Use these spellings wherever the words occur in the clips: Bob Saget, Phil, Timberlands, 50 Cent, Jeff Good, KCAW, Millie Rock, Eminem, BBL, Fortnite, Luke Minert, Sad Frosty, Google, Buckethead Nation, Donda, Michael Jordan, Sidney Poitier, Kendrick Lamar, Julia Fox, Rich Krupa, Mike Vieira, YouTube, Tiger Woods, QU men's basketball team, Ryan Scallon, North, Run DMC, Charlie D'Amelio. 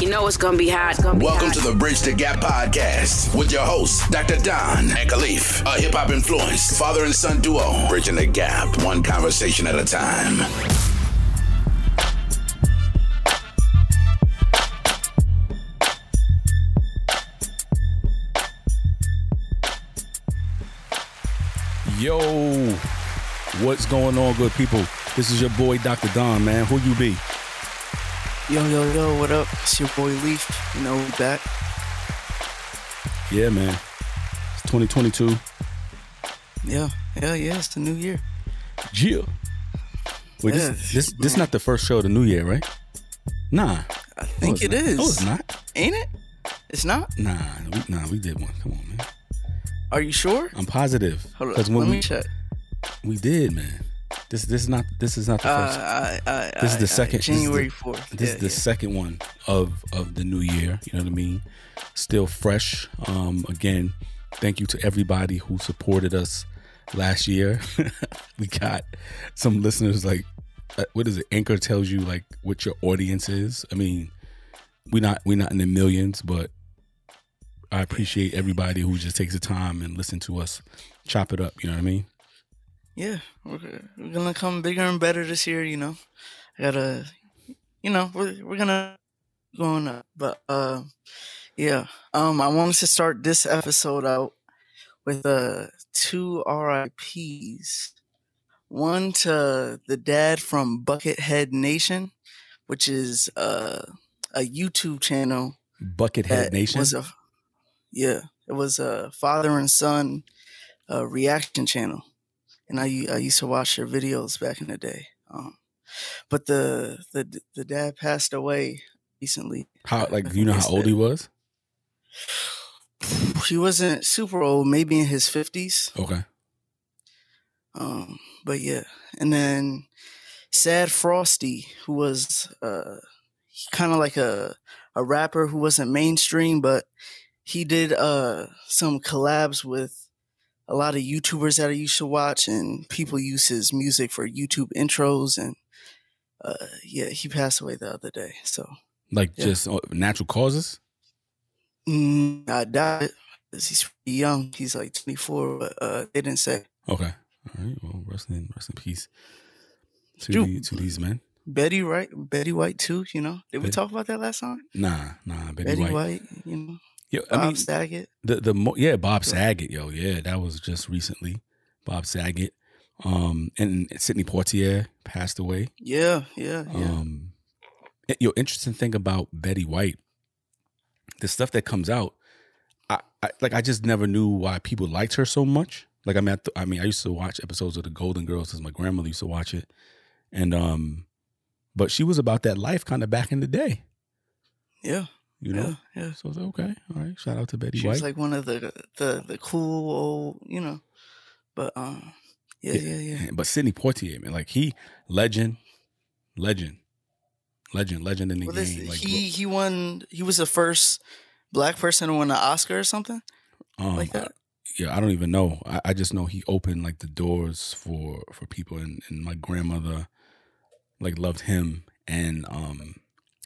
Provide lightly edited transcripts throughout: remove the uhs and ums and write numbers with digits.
You know it's gonna be hot. Welcome to the Bridge the Gap Podcast with your hosts, Dr. Don and Khalif, a hip-hop influenced father and son duo, bridging the gap, one conversation at a time. Yo, what's going on, good people? This is your boy, Dr. Don, man. Who you be? Yo, what up? It's your boy, Leaf. You know, we back. Yeah, man. It's 2022. Yeah, it's the new year. Yeah. Wait, yeah. This not the first show of the new year, right? Nah. I think it is. No, it's not. Ain't it? It's not? Nah, we did one. Come on, man. Are you sure? I'm positive. Hold on, let me check. We did, man. This is not the first. This is the second. January 4th. This is the second one of the new year. You know what I mean? Still fresh. Again, thank you to everybody who supported us last year. We got some listeners like, what is it? Anchor tells you like what your audience is. I mean, we're not in the millions, but I appreciate everybody who just takes the time and listen to us chop it up. You know what I mean? Yeah, we're gonna come bigger and better this year. You know, I gotta. You know, we're gonna go on up, but yeah. I wanted to start this episode out with two RIPs. One to the dad from Buckethead Nation, which is a YouTube channel. Buckethead Nation. It was a father and son reaction channel. And I used to watch their videos back in the day, but the dad passed away recently. How, like, do you know how old he was? He wasn't super old, maybe in his 50s. Okay. But yeah, and then Sad Frosty, who was kind of like a rapper who wasn't mainstream, but he did some collabs with a lot of YouTubers that I used to watch, and people use his music for YouTube intros. And he passed away the other day. So, just natural causes? I doubt it. He's young. He's like 24, but they didn't say. Okay. All right. Well, rest in peace to these men. Betty White, too. You know, did we talk about that last time? Nah. Betty White. You know. Yo, Bob Saget. Bob Saget. Yo, yeah, that was just recently. Bob Saget, and Sidney Poitier passed away. Yeah. Interesting thing about Betty White, the stuff that comes out, I just never knew why people liked her so much. Like, I used to watch episodes of The Golden Girls because my grandmother used to watch it, and but she was about that life kind of back in the day. Yeah. You know? Yeah. So I was like, okay, all right. Shout out to Betty White. She was like one of the cool old, you know. But yeah. But Sidney Poitier, man, like he legend in the game. Like, he won. He was the first black person to win an Oscar or something like that. I don't even know. I just know he opened like the doors for people, and my grandmother like loved him, and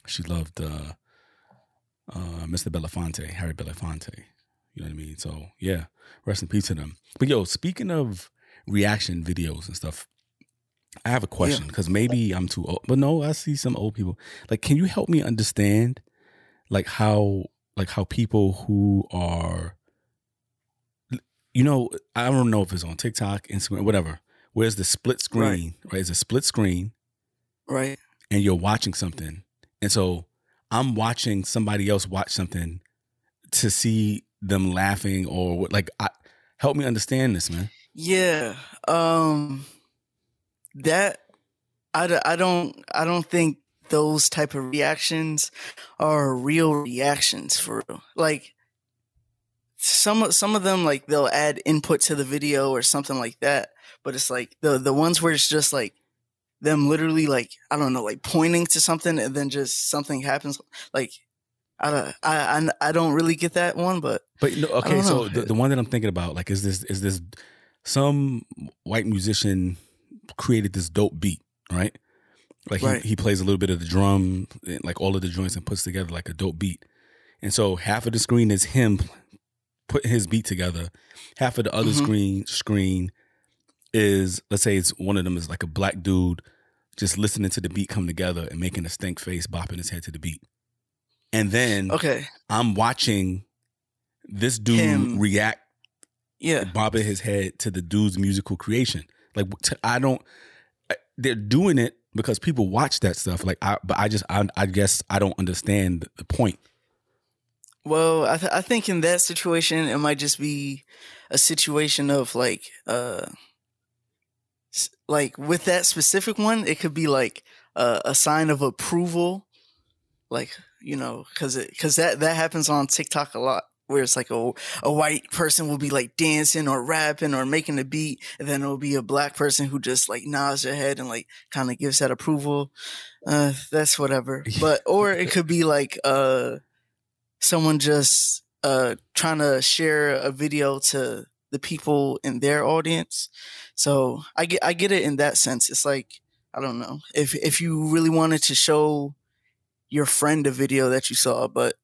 she loved. Mr. Belafonte, Harry Belafonte. You know what I mean? So, yeah, rest in peace to them. But, yo, speaking of reaction videos and stuff, I have a question because maybe I'm too old. But, no, I see some old people. Like, can you help me understand, how people who are, you know, I don't know if it's on TikTok, Instagram, whatever. Where's the split screen, right? It's a split screen. Right. And you're watching something. And so I'm watching somebody else watch something to see them laughing or what, help me understand this, man. Yeah. That I don't think those type of reactions are real reactions for real. Like some of them, like they'll add input to the video or something like that. But it's like the ones where it's just like them literally, like, I don't know, like pointing to something and then just something happens. Like, I don't really get that one, but no, okay. So the one that I'm thinking about, like, is this some white musician created this dope beat, right? Like he plays a little bit of the drum, like all of the joints, and puts together like a dope beat. And so half of the screen is him putting his beat together. Half of the other screen is, let's say it's one of them is like a black dude just listening to the beat come together and making a stink face, bopping his head to the beat. And then I'm watching this dude react, bobbing his head to the dude's musical creation. Like they're doing it because people watch that stuff. Like I guess I don't understand the point. Well, I think in that situation, it might just be a situation of like with that specific one, it could be like a sign of approval, like, you know, because that happens on TikTok a lot, where it's like a white person will be like dancing or rapping or making a beat, and then it'll be a black person who just like nods their head and like kind of gives that approval. That's whatever. But or it could be like someone just trying to share a video to the people in their audience. So I get it in that sense. It's like, I don't know, if you really wanted to show your friend a video that you saw, but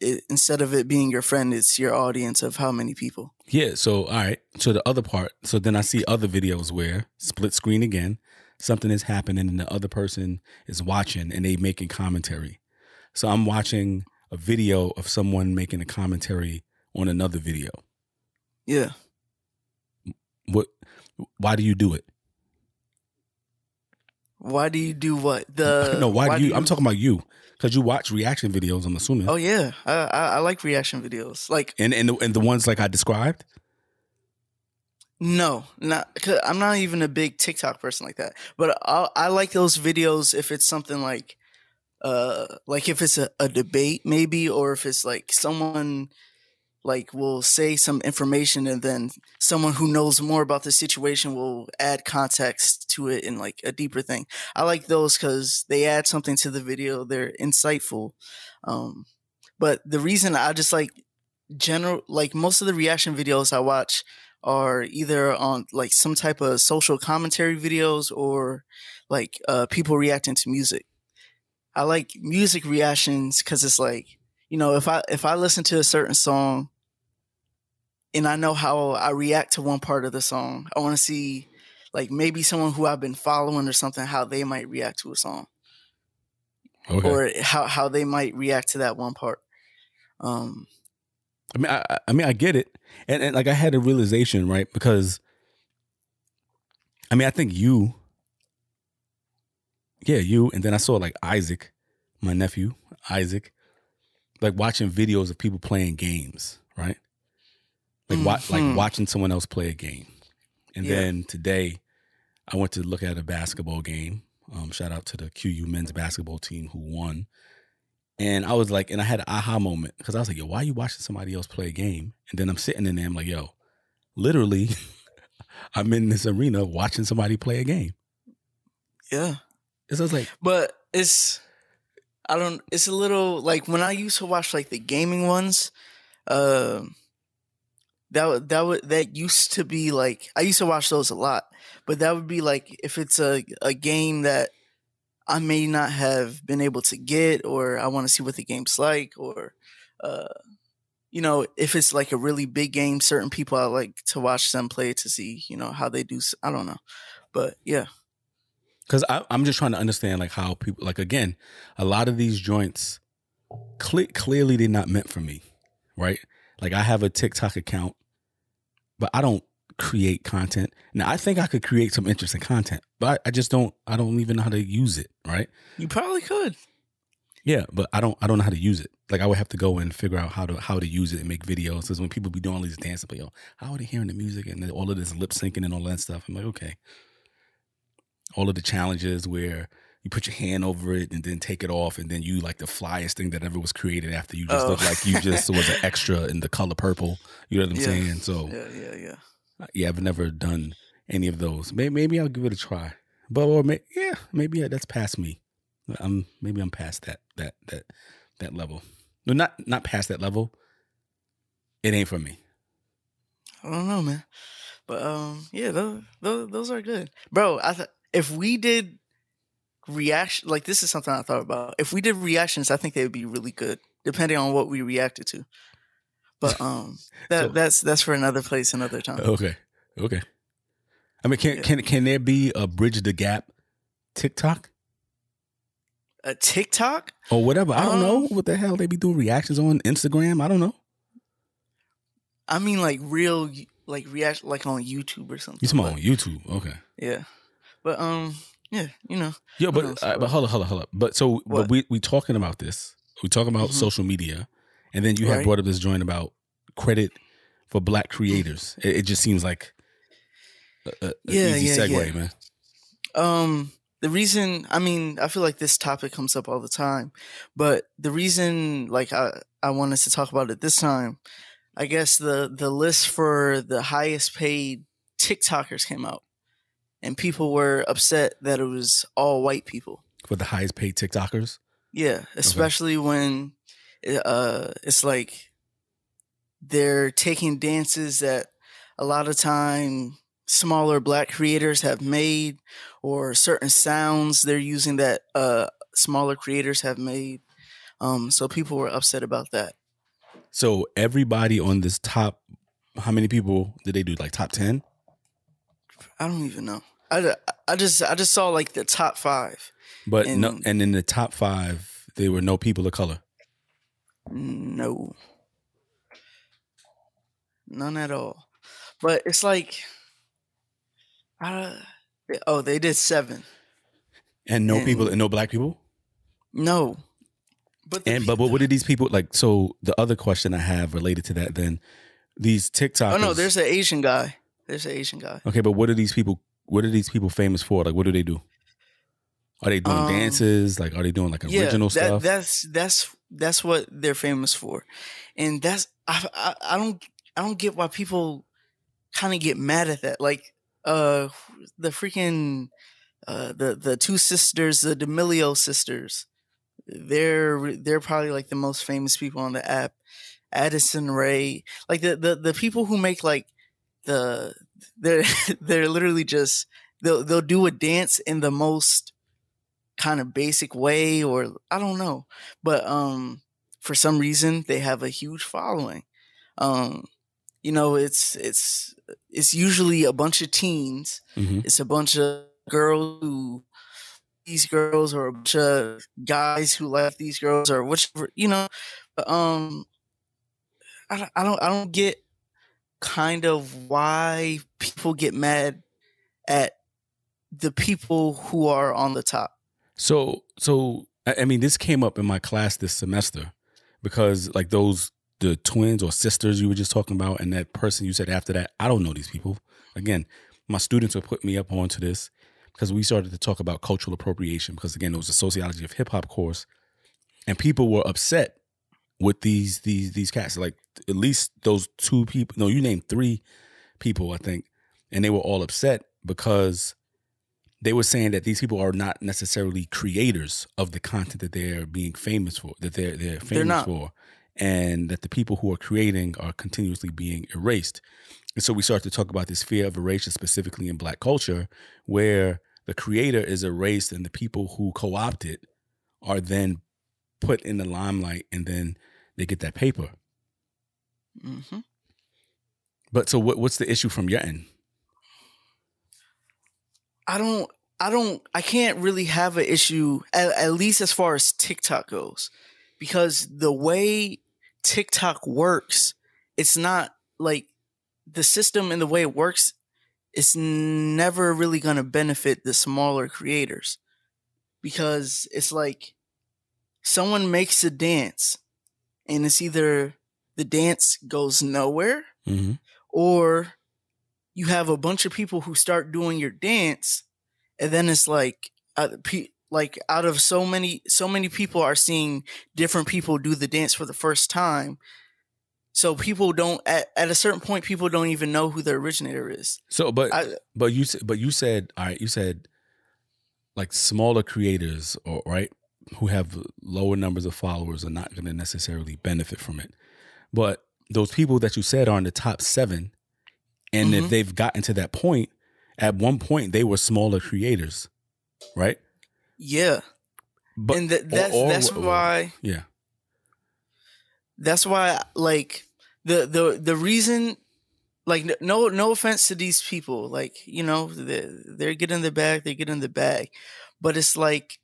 instead of it being your friend, it's your audience of how many people. Yeah. So, all right. So the other part. So then I see other videos where split screen again, something is happening and the other person is watching and they making commentary. So I'm watching a video of someone making a commentary on another video. Yeah. Why do you do it? Why do you do what? Why do you? I'm talking about you, because you watch reaction videos, I'm assuming. Oh yeah, I like reaction videos, like and the ones like I described. No, not. 'Cause I'm not even a big TikTok person like that, but I like those videos if it's something like if it's a debate maybe, or if it's like someone like will say some information and then someone who knows more about the situation will add context to it in like a deeper thing. I like those because they add something to the video. They're insightful. But the reason I just like general, like most of the reaction videos I watch are either on like some type of social commentary videos or like people reacting to music. I like music reactions because it's like, you know, if I listen to a certain song and I know how I react to one part of the song, I want to see like maybe someone who I've been following or something, how they might react to a song. Okay. Or how they might react to that one part. I mean, I get it. And like I had a realization, right? Because I mean, I think you. And then I saw like Isaac, my nephew, Isaac, like watching videos of people playing games, right? Like watching someone else play a game. And then today I went to look at a basketball game. Shout out to the QU men's basketball team who won. And I was like, and I had an aha moment because I was like, yo, why are you watching somebody else play a game? And then I'm sitting in there, I'm like, yo, literally I'm in this arena watching somebody play a game. Yeah. And so I was like, but it's a little like when I used to watch like the gaming ones, that used to be like, I used to watch those a lot, but that would be like, if it's a game that I may not have been able to get, or I want to see what the game's like, or, you know, if it's like a really big game, certain people, I like to watch them play to see, you know, how they do. I don't know, but yeah. Because I'm just trying to understand, like, how people, like, again, a lot of these joints, clearly they're not meant for me, right? Like, I have a TikTok account, but I don't create content. Now, I think I could create some interesting content, but I just don't, I don't even know how to use it, right? You probably could. Yeah, but I don't know how to use it. Like, I would have to go and figure out how to use it and make videos. Because when people be doing all these dances, but, yo, how are they hearing the music and all of this lip syncing and all that stuff? I'm like, okay. All of the challenges where you put your hand over it and then take it off, and then you like the flyest thing that ever was created after you just look like you just was an extra in The Color Purple. You know what I'm saying? So yeah. I've never done any of those. Maybe I'll give it a try, but maybe that's past me. I'm past that level. No, not past that level. It ain't for me. I don't know, man. But yeah, those are good, bro. If we did reaction, like this is something I thought about. If we did reactions, I think they would be really good, depending on what we reacted to. But that's for another place, another time. Okay. I mean, can there be a Bridge the Gap TikTok? A TikTok? Or whatever. I don't know what the hell they be doing reactions on Instagram. I don't know. I mean, like real, like reaction, like on YouTube or something. You're talking about on YouTube, okay? Yeah, but yeah, you know. Yeah, but hold up. But so, what? But we talking about this. We talking about social media, and then you have brought up this joint about credit for Black creators. It just seems like an easy segue, man. The reason, I mean, I feel like this topic comes up all the time, but the reason, like, I wanted to talk about it this time. I guess the list for the highest paid TikTokers came out, and people were upset that it was all white people. For the highest paid TikTokers? Yeah, especially when it's like they're taking dances that a lot of time smaller Black creators have made, or certain sounds they're using that smaller creators have made. So people were upset about that. So everybody on this top, how many people did they do? Like top 10? I don't even know. I just saw like the top 5. But no, and in the top 5, there were no people of color. No, none at all. But it's like, they did 7. And no Black people? No. But what did these people like? So the other question I have related to that, then these TikTokers. Oh no, there's an Asian guy. Okay, but what are these people? What are these people famous for? Like, what do they do? Are they doing dances? Like, are they doing like original stuff? That's what they're famous for, and that's I don't get why people kind of get mad at that. Like, the freaking the two sisters, the D'Amelio sisters. They're probably like the most famous people on the app. Addison Rae, like the people who make like they're literally just they'll do a dance in the most kind of basic way, or I don't know, but for some reason they have a huge following. You know, it's usually a bunch of teens, it's a bunch of girls who. These girls, or a bunch of guys who left these girls, or whichever, you know. I don't get kind of why people get mad at the people who are on the top. So I mean, this came up in my class this semester because, like, the twins or sisters you were just talking about, and that person you said after that, I don't know these people. Again, my students will put me up onto this. Because we started to talk about cultural appropriation, because again, it was a sociology of hip hop course, and people were upset with these cats. Like at least those two people. No, you named 3 people, I think, and they were all upset because they were saying that these people are not necessarily creators of the content that they're being famous for, that they're famous for, and that the people who are creating are continuously being erased. And so we start to talk about this fear of erasure, specifically in Black culture, where the creator is erased and the people who co-opt it are then put in the limelight, and then they get that paper. Mm-hmm. But so what's the issue from your end? I can't really have an issue, at least as far as TikTok goes, because the way TikTok works, it's not like, the system and the way it works, it's never really going to benefit the smaller creators, because it's like someone makes a dance and it's either the dance goes nowhere or you have a bunch of people who start doing your dance, and then it's like out of so many people are seeing different people do the dance for the first time. So people don't at a certain point, people don't even know who the originator is. So, you said like smaller creators, or right, who have lower numbers of followers are not going to necessarily benefit from it. But those people that you said are in the top 7, and if they've gotten to that point, at one point they were smaller creators, right? Yeah. But, and that's why. Yeah. That's why, like, the reason, like, no offense to these people, like, you know, they're getting the bag, but it's like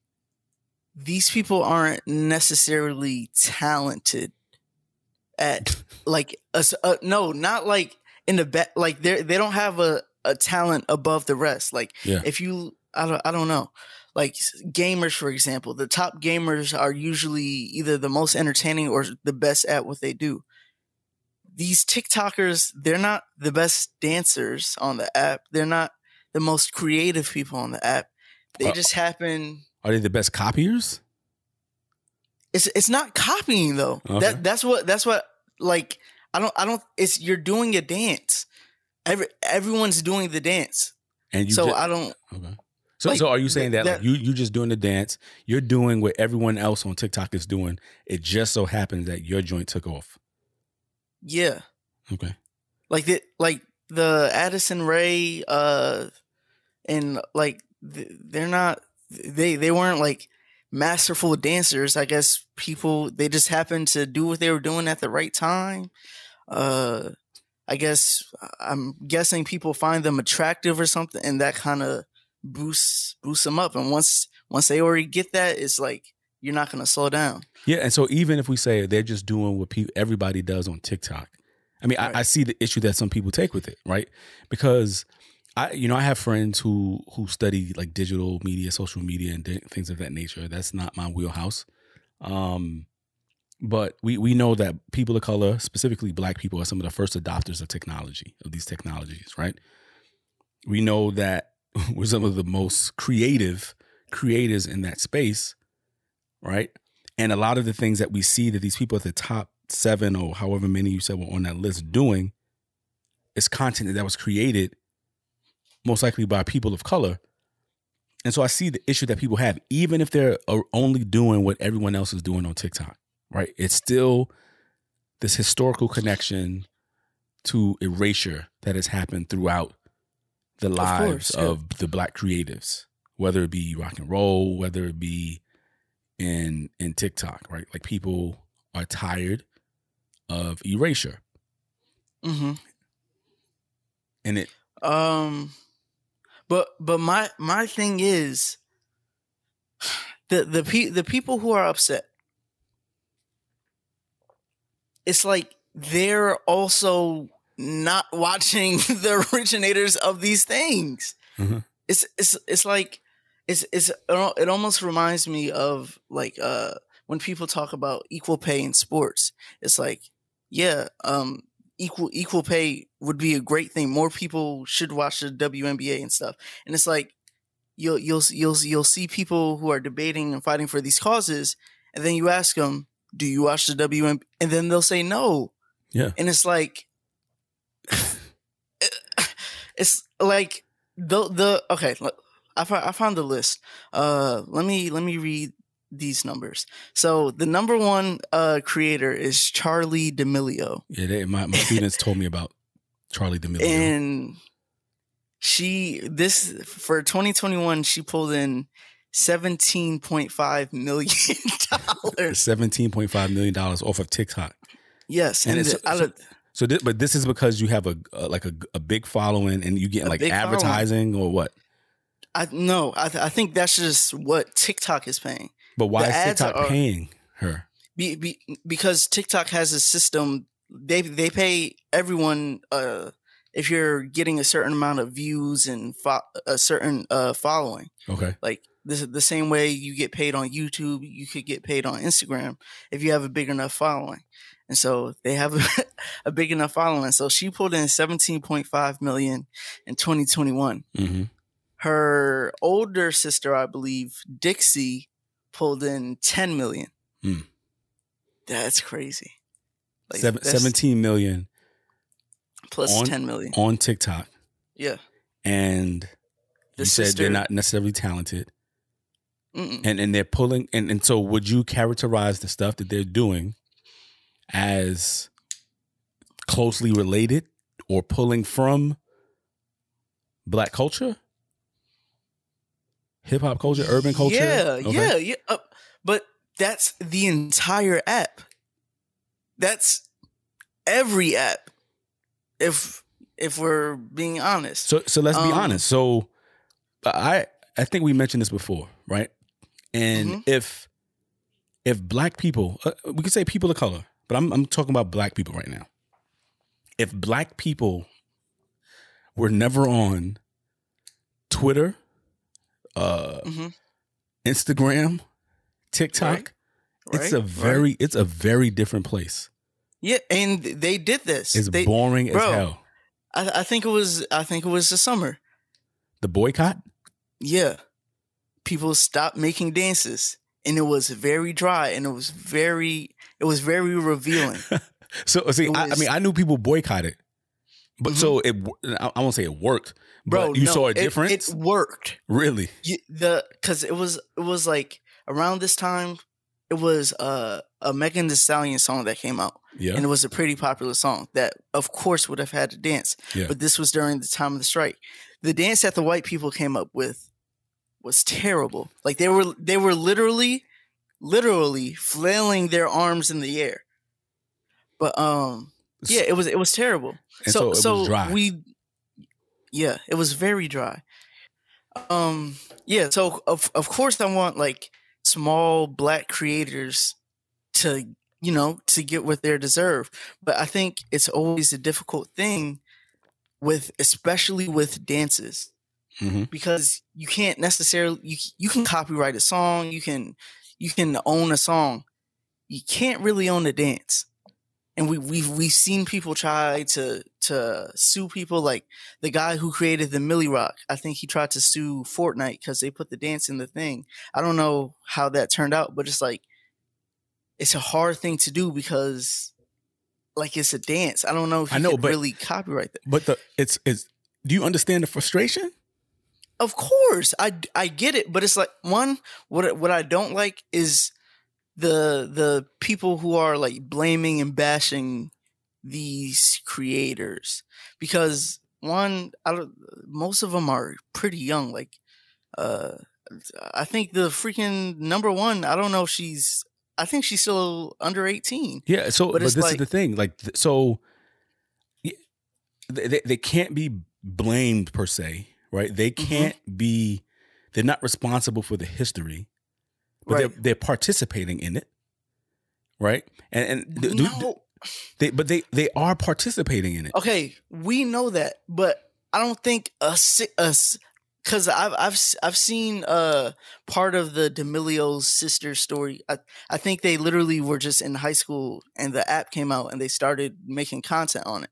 these people aren't necessarily talented at like they don't have a talent above the rest. Like if you, I don't know. Like gamers, for example, the top gamers are usually either the most entertaining or the best at what they do. These TikTokers, they're not the best dancers on the app. They're not the most creative people on the app. They just happen. Are they the best copiers? It's not copying though. Okay. That's what like I don't. It's you're doing a dance. Everyone's doing the dance, I don't. Okay. So, like, so are you saying that like you just doing the dance? You're doing what everyone else on TikTok is doing. It just so happens that your joint took off. Yeah. Okay. Like the Addison Rae, and like they're not. They weren't like masterful dancers. I guess they just happened to do what they were doing at the right time. I'm guessing people find them attractive or something, and that kind of boost them up, and once they already get that, it's like you're not going to slow down. Yeah, and so even if we say they're just doing what everybody does on TikTok, I mean, right. I see the issue that some people take with it, right? Because I have friends who study like digital media, social media, and things of that nature. That's not my wheelhouse, but we know that people of color, specifically Black people, are some of the first adopters of technology, of these technologies, right? We know that we're some of the most creative creators in that space, right? And a lot of the things that we see that these people at the top 7 or however many you said were on that list doing is content that was created most likely by people of color. And so I see the issue that people have, even if they're only doing what everyone else is doing on TikTok, right? It's still this historical connection to erasure that has happened throughout the lives of the Black creatives, whether it be rock and roll, whether it be in TikTok, right? Like people are tired of erasure. Mm-hmm. And it, but my thing is the people who are upset, it's like they're also not watching the originators of these things. Mm-hmm. It almost reminds me of like when people talk about equal pay in sports. It's like, equal pay would be a great thing. More people should watch the WNBA and stuff. And it's like you'll see people who are debating and fighting for these causes, and then you ask them, "Do you watch the WNBA?" And then they'll say no. Yeah. And it's like. It's like okay. I found the list. Let me read these numbers. So the number one creator is Charlie D'Amelio. Yeah, my students told me about Charlie D'Amelio. And for 2021 she pulled in $17.5 million. $17.5 million off of TikTok. Yes, and it's. So, but this is because you have a big following and you get like advertising following. Or what? I think that's just what TikTok is paying. But why is TikTok paying her? Because TikTok has a system. They pay everyone if you're getting a certain amount of views and a certain following. Okay. Like this is the same way you get paid on YouTube. You could get paid on Instagram if you have a big enough following. And so they have a big enough following. So she pulled in $17.5 million in 2021. Mm-hmm. Her older sister, I believe, Dixie, pulled in $10 million. Mm. That's crazy. Like, $17 million. Plus $10 million. On TikTok. Yeah. And you said they're not necessarily talented. Mm-mm. And they're pulling. And so would you characterize the stuff that they're doing as closely related or pulling from Black culture? hip hop culture, urban culture. Yeah. But that's the entire app. That's every app. If we're being honest. So let's be honest. So I think we mentioned this before, right? And if black people, we could say people of color, but I'm talking about black people right now. If black people were never on Twitter, Instagram, TikTok, right. It's a very different place. Yeah, and they did this. It's boring as hell. I think it was the summer. The boycott? Yeah. People stopped making dances, and it was very dry, and it was very revealing. So see, I knew people boycotted, but I won't say it worked, but saw a difference. It worked, really. Because it was like around this time, it was a Megan Thee Stallion song that came out, and it was a pretty popular song that, of course, would have had to dance. Yeah. But this was during the time of the strike. The dance that the white people came up with was terrible. Like they were literally flailing their arms in the air. But it was terrible. And so it was dry. It was very dry. So of course I want like small black creators to, to get what they deserve. But I think it's always a difficult thing especially with dances, because you can't necessarily, you can copyright a song. You can own a song. You can't really own a dance. And we've seen people try to sue people, like the guy who created the Millie Rock. I think he tried to sue Fortnite because they put the dance in the thing. I don't know how that turned out, but it's like it's a hard thing to do because like it's a dance. I don't know if you could really copyright that. But do you understand the frustration? Of course, I get it, but it's like what I don't like is the people who are like blaming and bashing these creators, because most of them are pretty young. Like, I think the freaking number one, I think she's still under 18. Yeah. So, but this is the thing. Like, so they can't be blamed per se, right? They can't be, they're not responsible for the history. But they're participating in it, right? They are participating in it. Okay, we know that, but I don't think because I've seen part of the D'Amelio's sister story. I think they literally were just in high school, and the app came out, and they started making content on it.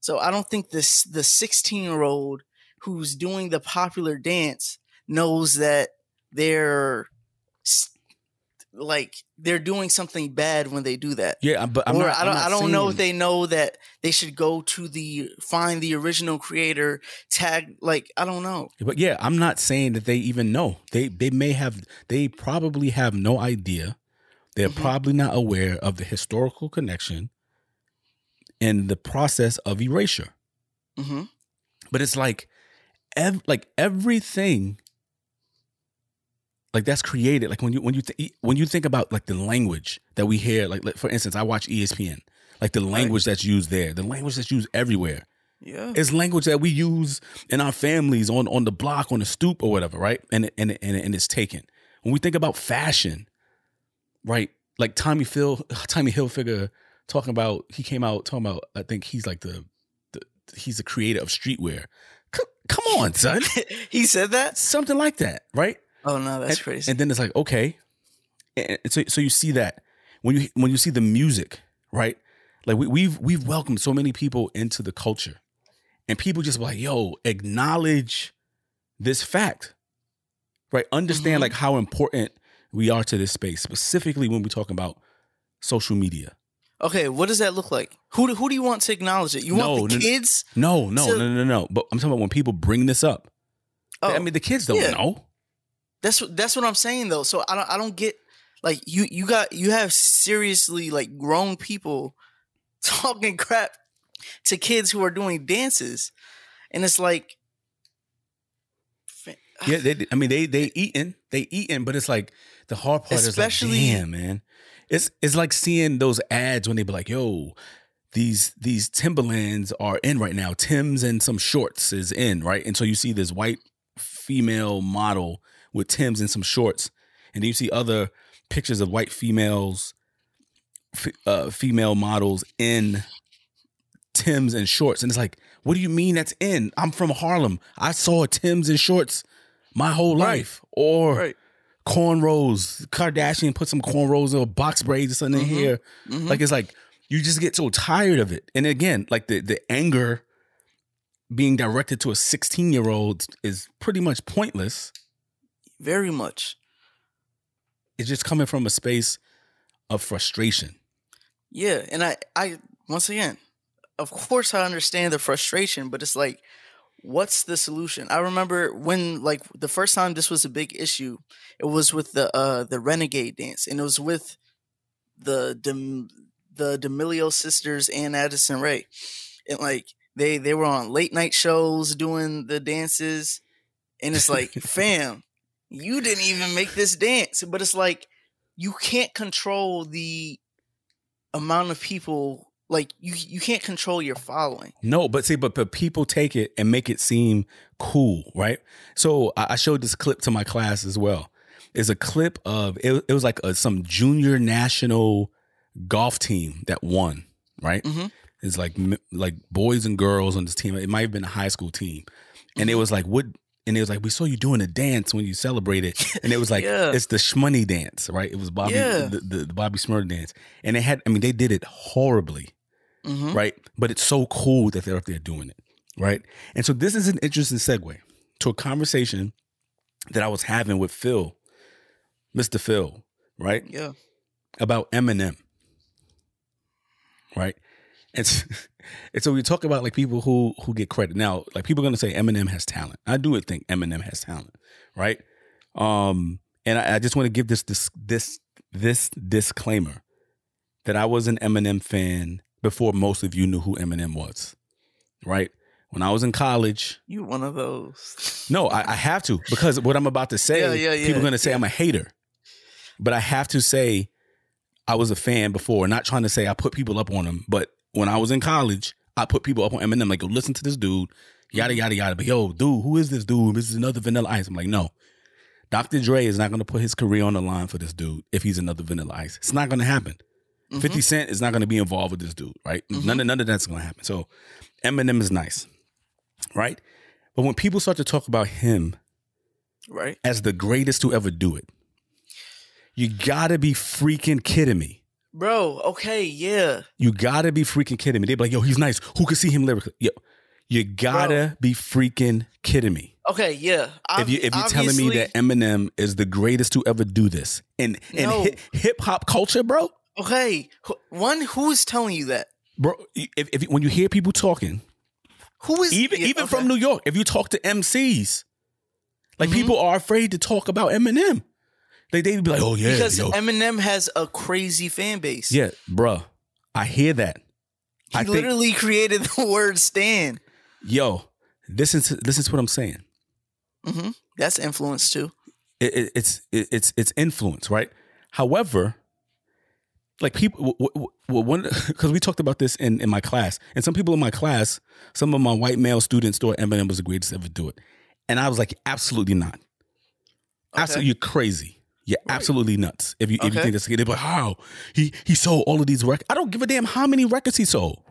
So I don't think the 16-year-old who's doing the popular dance knows that they're like they're doing something bad when they do that. Yeah, but I don't know if they know that they should go to find the original creator, tag, like I don't know. But yeah, I'm not saying that they even know. They probably have no idea. They're probably not aware of the historical connection and the process of erasure. But it's like everything. Like that's created. Like when you think about like the language that we hear, like for instance, I watch ESPN. Like the language that's used there, the language that's used everywhere. Yeah, it's language that we use in our families, on the block, on the stoop, or whatever, right? And it's taken. When we think about fashion, right? Like Tommy Hilfiger talking about. I think he's like he's the creator of streetwear. Come on, son. He said that? Something like that, right? Oh no, that's crazy. And then it's like, okay, and so you see that when you see the music, right? Like we've welcomed so many people into the culture, and people just like, yo, acknowledge this fact, right? Understand like how important we are to this space, specifically when we talk about social media. Okay, what does that look like? Who do you want to acknowledge it? You want the kids? No. But I'm talking about when people bring this up. Oh, I mean, the kids don't know. That's what I'm saying though. So I don't get like you have seriously like grown people talking crap to kids who are doing dances, and it's like Yeah, they. I mean, they eating, but it's like the hard part is like, damn, man. It's like seeing those ads when they be like, yo, these Timberlands are in right now. Tim's and some shorts is in, right? And so you see this white female model with Tim's and some shorts, and then you see other pictures of white females, female models in Tim's and shorts, and it's like, what do you mean that's in? I'm from Harlem. I saw Tim's and shorts my whole life. Or cornrows. Kardashian put some cornrows or box braids or something in here. Mm-hmm. Like, it's like, you just get so tired of it. And again, like the anger being directed to a 16-year-old is pretty much pointless. Very much. It's just coming from a space of frustration. Yeah. And I once again, of course I understand the frustration, but it's like, what's the solution? I remember when, like, the first time this was a big issue, it was with the Renegade dance, and it was with the D'Amelio sisters and Addison Rae. And like they were on late night shows doing the dances, and it's like, fam, you didn't even make this dance. But it's like, you can't control the amount of people. Like, you can't control your following. No, but see, but people take it and make it seem cool, right? So I showed this clip to my class as well. It's a clip of, it was like some junior national golf team that won, right? Mm-hmm. It's like boys and girls on this team. It might have been a high school team. And it was like, and it was like, we saw you doing a dance when you celebrated. And it was like, it's the Shmoney dance, right? It was Bobby, the Bobby Smurda dance. And they did it horribly. Mm-hmm. Right. But it's so cool that they're up there doing it. Right. And so this is an interesting segue to a conversation that I was having with Phil, Mr. Phil. Right. Yeah. About Eminem. Right. And so we talk about like people who get credit. Now, like, people are going to say Eminem has talent. I do think Eminem has talent. Right. And I just want to give this disclaimer that I was an Eminem fan before most of you knew who Eminem was, right? When I was in college. You one of those. No, I have to, because what I'm about to say, people are going to say I'm a hater. But I have to say I was a fan before, not trying to say I put people up on him, but when I was in college, I put people up on Eminem, like, yo, listen to this dude, yada, yada, yada. But yo, dude, who is this dude? This is another Vanilla Ice. I'm like, no. Dr. Dre is not going to put his career on the line for this dude if he's another Vanilla Ice. It's not going to happen. 50 Cent is not going to be involved with this dude, right? Mm-hmm. None of that's going to happen. So Eminem is nice, right? But when people start to talk about him as the greatest to ever do it, you got to be freaking kidding me. Bro, okay, yeah. You got to be freaking kidding me. They be like, yo, he's nice. Who could see him lyrically? Yo, you got to be freaking kidding me. Okay, yeah. If you're telling me that Eminem is the greatest to ever do this in hip-hop culture, bro. Okay, one, who is telling you that? Bro, if when you hear people talking, who is even from New York, if you talk to MCs, like, people are afraid to talk about Eminem. They'd be like, oh, yeah. Because Eminem has a crazy fan base. Yeah, bro, I hear that. He literally created the word stan. Yo, this is what I'm saying. Mm-hmm. That's influence, too. It's influence, right? However... Like, people, because we talked about this in my class, and some people in my class, some of my white male students thought Eminem was the greatest to ever do it. And I was like, absolutely not. Okay. Absolutely, you're crazy. You're absolutely nuts. If you think that's good. They're like, how? He sold all of these records. I don't give a damn how many records he sold.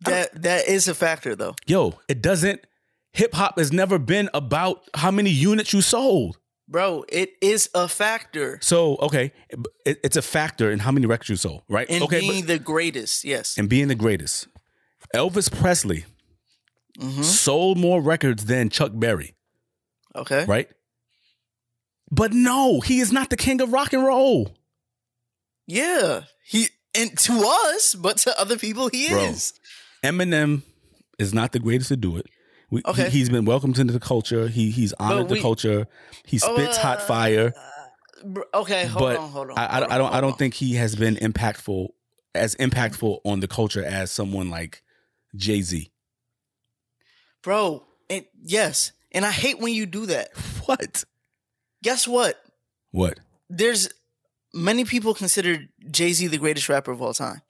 That is a factor, though. Yo, it doesn't. Hip hop has never been about how many units you sold. Bro, it is a factor. So, okay, it's a factor in how many records you sold, right? And being the greatest, yes. And being the greatest. Elvis Presley sold more records than Chuck Berry. Okay. Right? But no, he is not the king of rock and roll. Yeah. And to us, but to other people, he is. Eminem is not the greatest to do it. He's been welcomed into the culture. He's honored the culture. He spits hot fire. Hold on. I don't think he has been as impactful on the culture as someone like Jay-Z. Bro, yes, And I hate when you do that. What? Guess what? What? There's many people consider Jay-Z the greatest rapper of all time.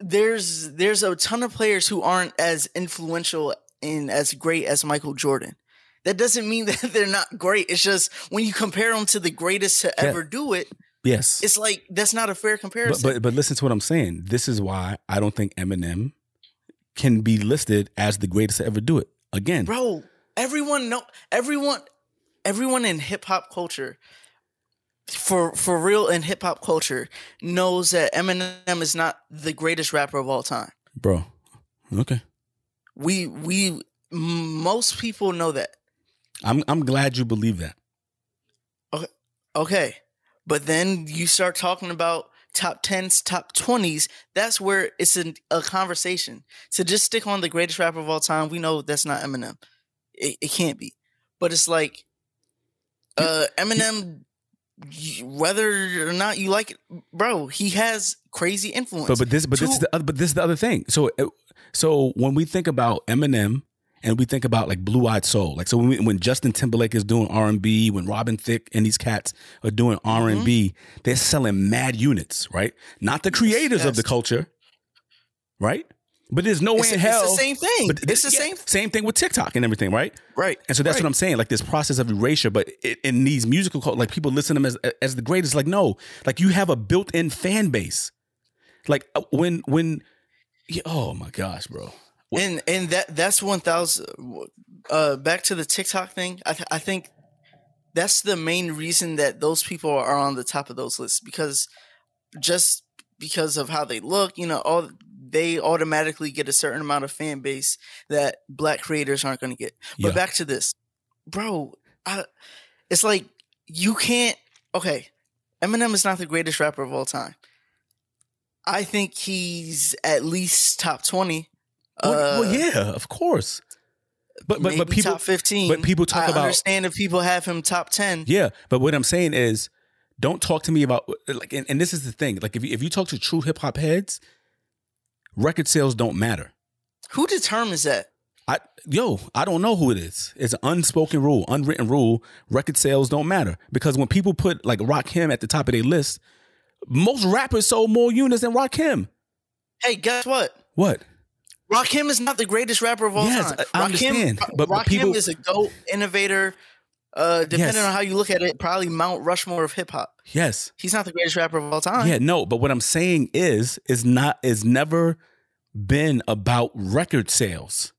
There's a ton of players who aren't as influential and as great as Michael Jordan. That doesn't mean that they're not great. It's just when you compare them to the greatest to ever do it. Yes. It's like, that's not a fair comparison. But listen to what I'm saying. This is why I don't think Eminem can be listed as the greatest to ever do it. Again. Bro, everyone in hip hop culture, for real in hip hop culture, knows that Eminem is not the greatest rapper of all time. Bro. Okay. We most people know that. I'm glad you believe that. Okay. But then you start talking about top 10s, top 20s. That's where it's a conversation. So just stick on the greatest rapper of all time. We know that's not Eminem. It can't be. But it's like Eminem, whether or not you like it, bro, he has crazy influence. But this is the other thing. So when we think about Eminem, and we think about like Blue Eyed Soul, like so when Justin Timberlake is doing R&B, when Robin Thicke and these cats are doing R&B, they're selling mad units, right? Not the creators of the culture, right? But there's no way in hell. It's the same thing. Same thing with TikTok and everything, right? Right. And so that's what I'm saying. Like this process of erasure, but in these musical, like people listen to them as the greatest. Like no, like you have a built-in fan base. Like when, oh my gosh, bro. And that's 1,000. Back to the TikTok thing, I think that's the main reason that those people are on the top of those lists because of how they look, you know, they automatically get a certain amount of fan base that black creators aren't going to get. But back to this, bro, it's like you can't. Okay, Eminem is not the greatest rapper of all time. I think he's at least top 20. Well, yeah, of course. But people top 15. But people talk about. I understand if people have him top 10. Yeah, but what I'm saying is, don't talk to me about like. And this is the thing. Like, if you talk to true hip hop heads, record sales don't matter. Who determines that? I don't know who it is. It's an unspoken rule, unwritten rule. Record sales don't matter because when people put like Rakim at the top of their list, most rappers sold more units than Rakim. Hey, guess what? What? Rakim is not the greatest rapper of all time. I understand. Rakim people is a GOAT, innovator, depending on how you look at it, probably Mount Rushmore of hip hop. Yes. He's not the greatest rapper of all time. Yeah, no, but what I'm saying is never been about record sales.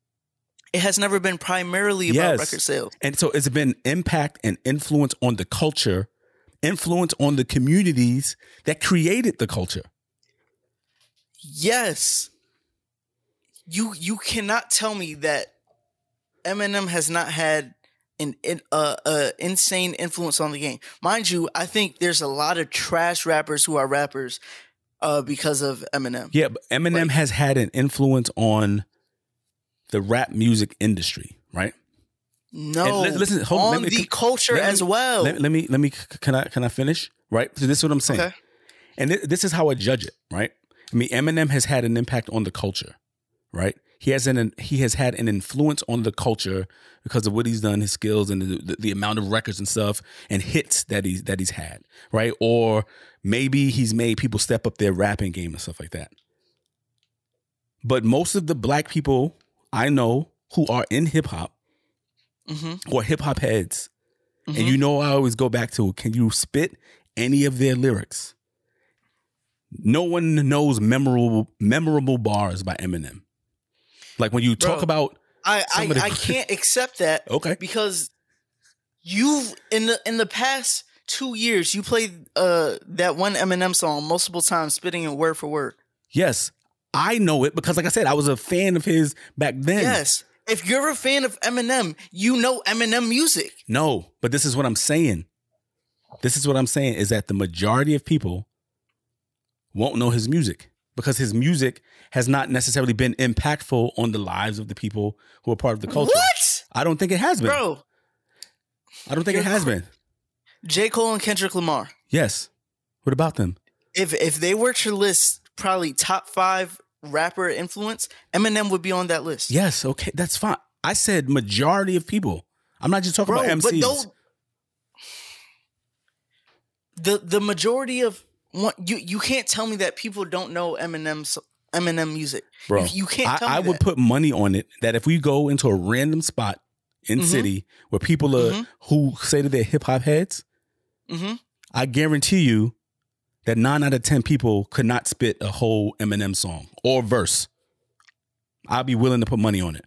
It has never been primarily about record sales. And so it's been impact and influence on the culture, influence on the communities that created the culture. Yes. You cannot tell me that Eminem has not had an insane influence on the game. Mind you, I think there's a lot of trash rappers who are rappers because of Eminem. Yeah, but Eminem has had an influence on the rap music industry, right? No, listen, on the culture as well. Let me. Can I finish? Right. So this is what I'm saying, okay. And this is how I judge it. Right. I mean, Eminem has had an impact on the culture. Right. He has had an influence on the culture because of what he's done, his skills and the amount of records and stuff and hits that he's had. Right. Or maybe he's made people step up their rapping game and stuff like that. But most of the black people I know who are in hip hop or hip hop heads. Mm-hmm. And, you know, I always go back to, can you spit any of their lyrics? No one knows memorable bars by Eminem. Like when you talk about, I can't accept that. Okay, because you've in the past 2 years you played that one Eminem song multiple times, spitting it word for word. Yes, I know it because, like I said, I was a fan of his back then. Yes, if you're a fan of Eminem, you know Eminem music. No, but this is what I'm saying. This is what I'm saying is that the majority of people won't know his music because his music has not necessarily been impactful on the lives of the people who are part of the culture. What? I don't think it has been. Bro. I don't think it has been. J. Cole and Kendrick Lamar. Yes. What about them? If they were to list probably top 5 rapper influence, Eminem would be on that list. Yes. Okay. That's fine. I said majority of people. I'm not just talking about MCs. But the majority of one, you can't tell me that people don't know Eminem music. Bro, you can't tell me I would put money on it that if we go into a random spot in city where people are who say that they're hip hop heads, I guarantee you that 9 out of 10 people could not spit a whole Eminem song or verse. I'd be willing to put money on it.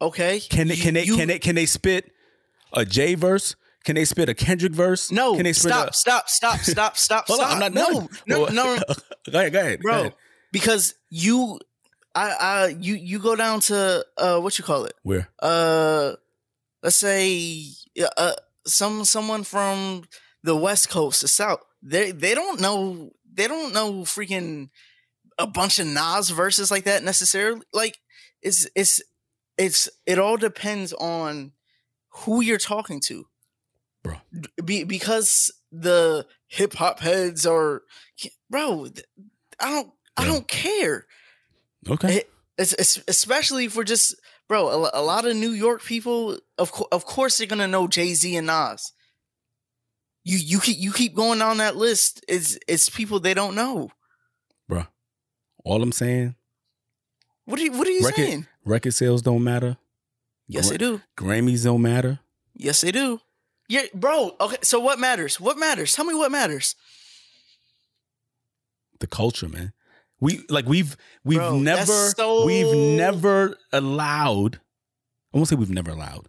Okay. Can they spit a Jay verse? Can they spit a Kendrick verse? No. Can they spit stop. Hold on, I'm not done. No. Go ahead. Bro, because you go down to what you call it? Where? Let's say someone from the West Coast, the South. They don't know freaking a bunch of Nas verses like that necessarily. Like it all depends on who you're talking to, bro. Because the hip hop heads are, bro. I don't care. Okay, it's especially if we're just, bro. A lot of New York people, of course, they're gonna know Jay-Z and Nas. You keep going down that list. It's people they don't know, bro. All I'm saying. What are you saying? Record sales don't matter. Yes, they do. Grammys don't matter. Yes, they do. Yeah, bro. Okay, so what matters? What matters? Tell me what matters. The culture, man. We've never allowed. I won't say we've never allowed,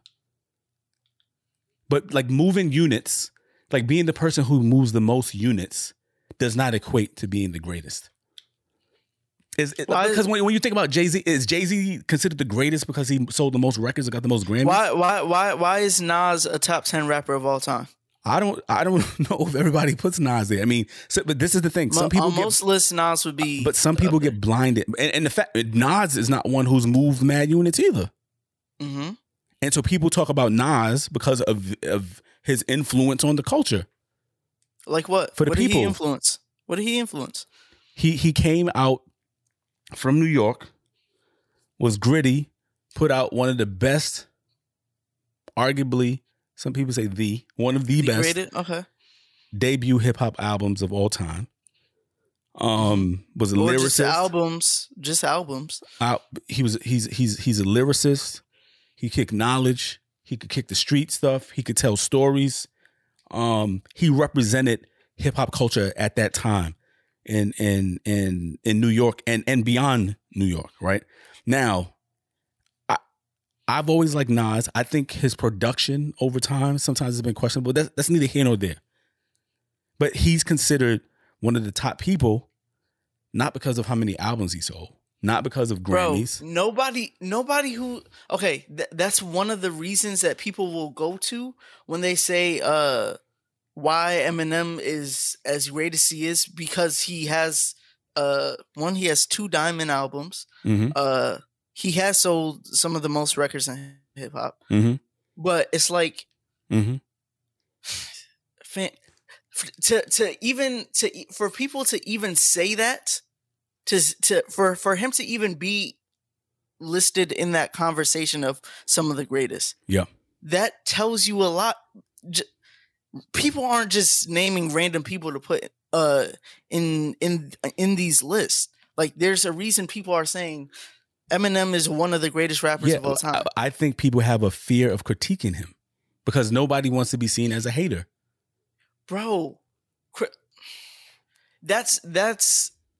but like moving units. Like being the person who moves the most units does not equate to being the greatest. Because when you think about Jay-Z, is Jay-Z considered the greatest because he sold the most records and got the most Grammys? Why is Nas a top 10 rapper of all time? I don't know if everybody puts Nas there. I mean, but this is the thing. Some people list Nas would be, but some people get blinded. And the fact Nas is not one who's moved mad units either. Mm-hmm. And so people talk about Nas because of his influence on the culture. Like what? For the people. What did he influence? He came out from New York, was gritty, put out one of the best, arguably, some people say one of the best debut hip hop albums of all time. Was a lyricist. Just albums. He's a lyricist. He kicked knowledge. He could kick the street stuff. He could tell stories. He represented hip hop culture at that time in New York and beyond New York. Right now, I've always liked Nas. I think his production over time sometimes has been questionable. That's neither here nor there. But he's considered one of the top people, not because of how many albums he sold. Not because of Grammys. Bro, nobody who... Okay, that's one of the reasons that people will go to when they say why Eminem is as great as he is, because he has... he has 2 Diamond albums. Mm-hmm. He has sold some of the most records in hip-hop. Mm-hmm. But it's like... Mm-hmm. For people to even say that... For him to even be listed in that conversation of some of the greatest, yeah, that tells you a lot. People aren't just naming random people to put in these lists. Like, there's a reason people are saying Eminem is one of the greatest rappers of all time. I think people have a fear of critiquing him because nobody wants to be seen as a hater, bro.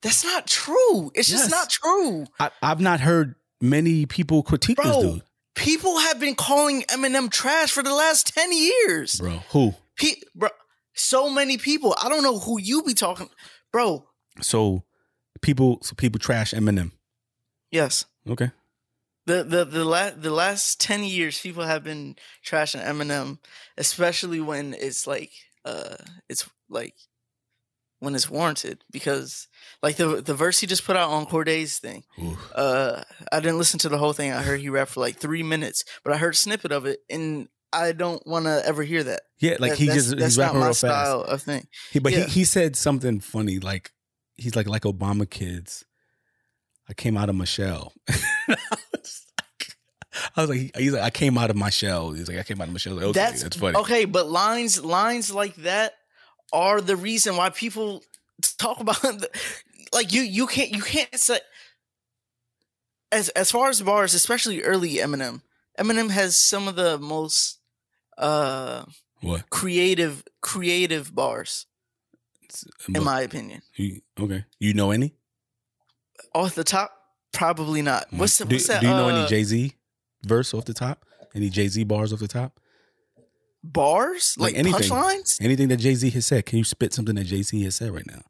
That's not true. It's just not true. I've not heard many people critique this dude. People have been calling Eminem trash for the last 10 years. Bro, who? So many people. I don't know who you be talking, bro. So people trash Eminem. Yes. Okay. The last 10 years, people have been trashing Eminem, especially when when it's warranted, because like the verse he just put out on Corday's thing, I didn't listen to the whole thing. I heard he rapped for like 3 minutes, but I heard a snippet of it, and I don't want to ever hear that. Yeah, like he's rapping real fast. That's not my style of thing. He said something funny, like he's like Obama kids. I came out of my shell. I was like, he's like, I came out of my shell. He's like, I came out of my shell. Like, okay, that's funny. Okay, but lines like that are the reason why people talk about the, like you can't say as far as bars, especially early Eminem. Eminem has some of the most creative bars, in my opinion. Okay, you know any? Off the top, probably not. What's that? Do you know any Jay-Z verse off the top? Any Jay-Z bars off the top? Bars? Like anything? Punchlines? Anything that Jay-Z has said? Can you spit something that Jay-Z has said right now?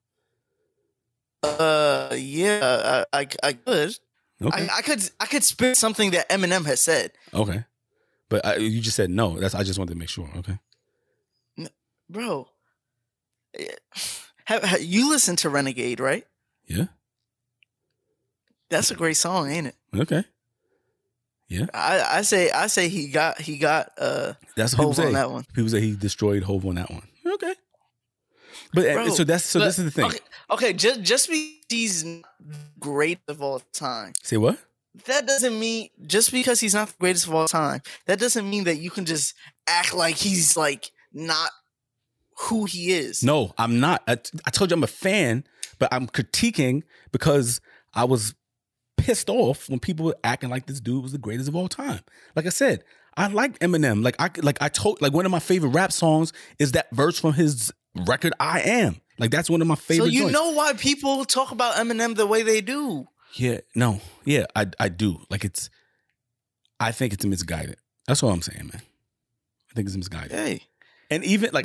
Yeah, I could. Okay. I could spit something that Eminem has said. Okay, but you just said no. I just wanted to make sure. Okay, no, bro, you listen to Renegade, right? Yeah, that's a great song, ain't it? Okay, yeah. I say he got that's Hov on that one. People say he destroyed Hov on that one. Okay, but bro, so this is the thing. Okay, just be. He's not the greatest of all time. Say what? That doesn't mean just because he's not the greatest of all time, that doesn't mean that you can just act like he's like not who he is. No, I'm not. I told you I'm a fan, but I'm critiquing because I was pissed off when people were acting like this dude was the greatest of all time. Like I said, I like Eminem. Like one of my favorite rap songs is that verse from his record I Am. Like, that's one of my favorite joints. So you know why people talk about Eminem the way they do? Yeah, no. Yeah, I do. Like, I think it's misguided. That's all I'm saying, man. I think it's misguided. Hey. And even, I've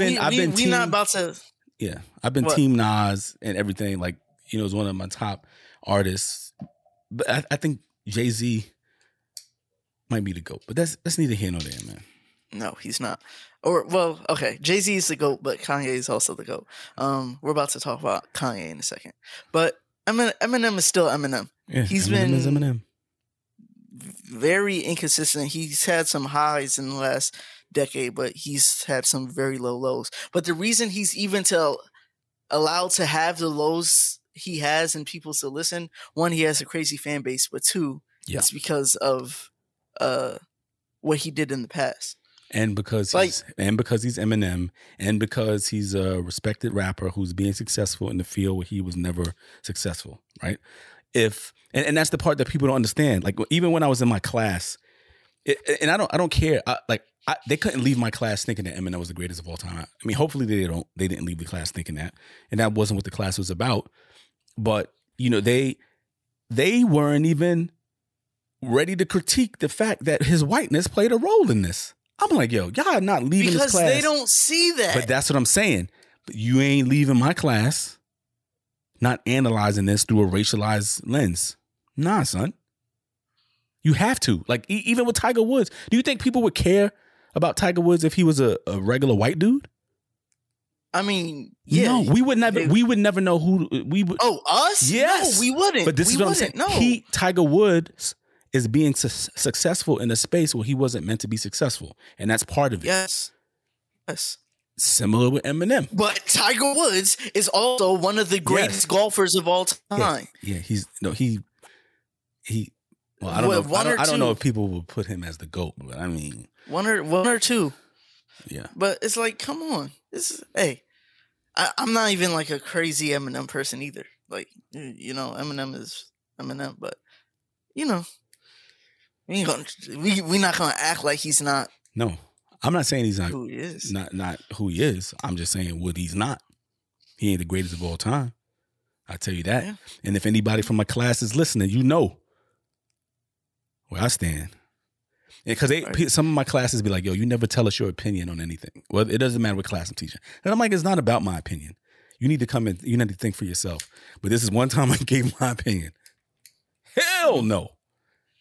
been team... We're not about to... Yeah, I've been team Nas and everything. Like, you know, it's one of my top artists. But I think Jay-Z might be the GOAT. But that's neither here nor there, man. No, he's not. Okay, Jay-Z is the GOAT, but Kanye is also the GOAT. We're about to talk about Kanye in a second. But Eminem is still Eminem. Yeah, Eminem is Eminem. Very inconsistent. He's had some highs in the last decade, but he's had some very low lows. But the reason he's even allowed to have the lows he has and people to listen, one, he has a crazy fan base, but two, it's because of what he did in the past. And because he's Eminem, and because he's a respected rapper who's being successful in the field where he was never successful, right? And that's the part that people don't understand. Like, even when I was in my class, and I don't care. They couldn't leave my class thinking that Eminem was the greatest of all time. I mean, hopefully they didn't leave the class thinking that, and that wasn't what the class was about. But you know, they weren't even ready to critique the fact that his whiteness played a role in this. I'm like, yo, y'all are not leaving this class. Because they don't see that. But that's what I'm saying. But you ain't leaving my class not analyzing this through a racialized lens. Nah, son. You have to. Like, even with Tiger Woods. Do you think people would care about Tiger Woods if he was a regular white dude? I mean, yeah. No, we would never. We would never know who we would. Oh, us? Yes. No, we wouldn't. But this is what I'm saying. No. Tiger Woods is being successful in a space where he wasn't meant to be successful. And that's part of it. Yes. Similar with Eminem. But Tiger Woods is also one of the greatest golfers of all time. Yeah, I don't know if people would put him as the GOAT, but I mean... One or two. Yeah. But it's like, come on. I'm not even like a crazy Eminem person either. Like, you know, Eminem is Eminem, but you know... We're not gonna act like he's not. No, I'm not saying he's not who he is. Not who he is. I'm just saying what he's not. He ain't the greatest of all time. I tell you that. Yeah. And if anybody from my class is listening, you know where I stand. Because some of my classes be like, "Yo, you never tell us your opinion on anything." Well, it doesn't matter what class I'm teaching. And I'm like, it's not about my opinion. You need to come in. You need to think for yourself. But this is one time I gave my opinion. Hell no.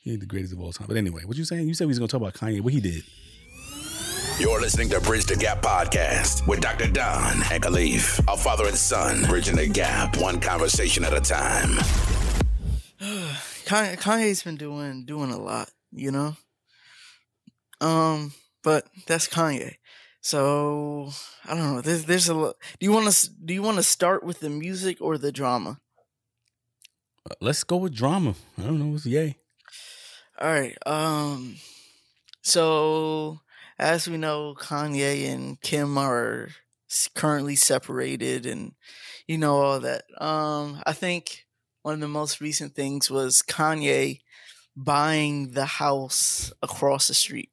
He's the greatest of all time. But anyway, what you saying? You said we was going to talk about Kanye, what he did. You're listening to Bridge the Gap Podcast with Dr. Don and Khalif, a father and son, bridging the gap, one conversation at a time. Kanye's been doing a lot, you know? But that's Kanye. So, I don't know. There's a lot. Do you want to start with the music or the drama? Let's go with drama. I don't know. It's yay. All right. So as we know, Kanye and Kim are currently separated, and you know all that. I think one of the most recent things was Kanye buying the house across the street.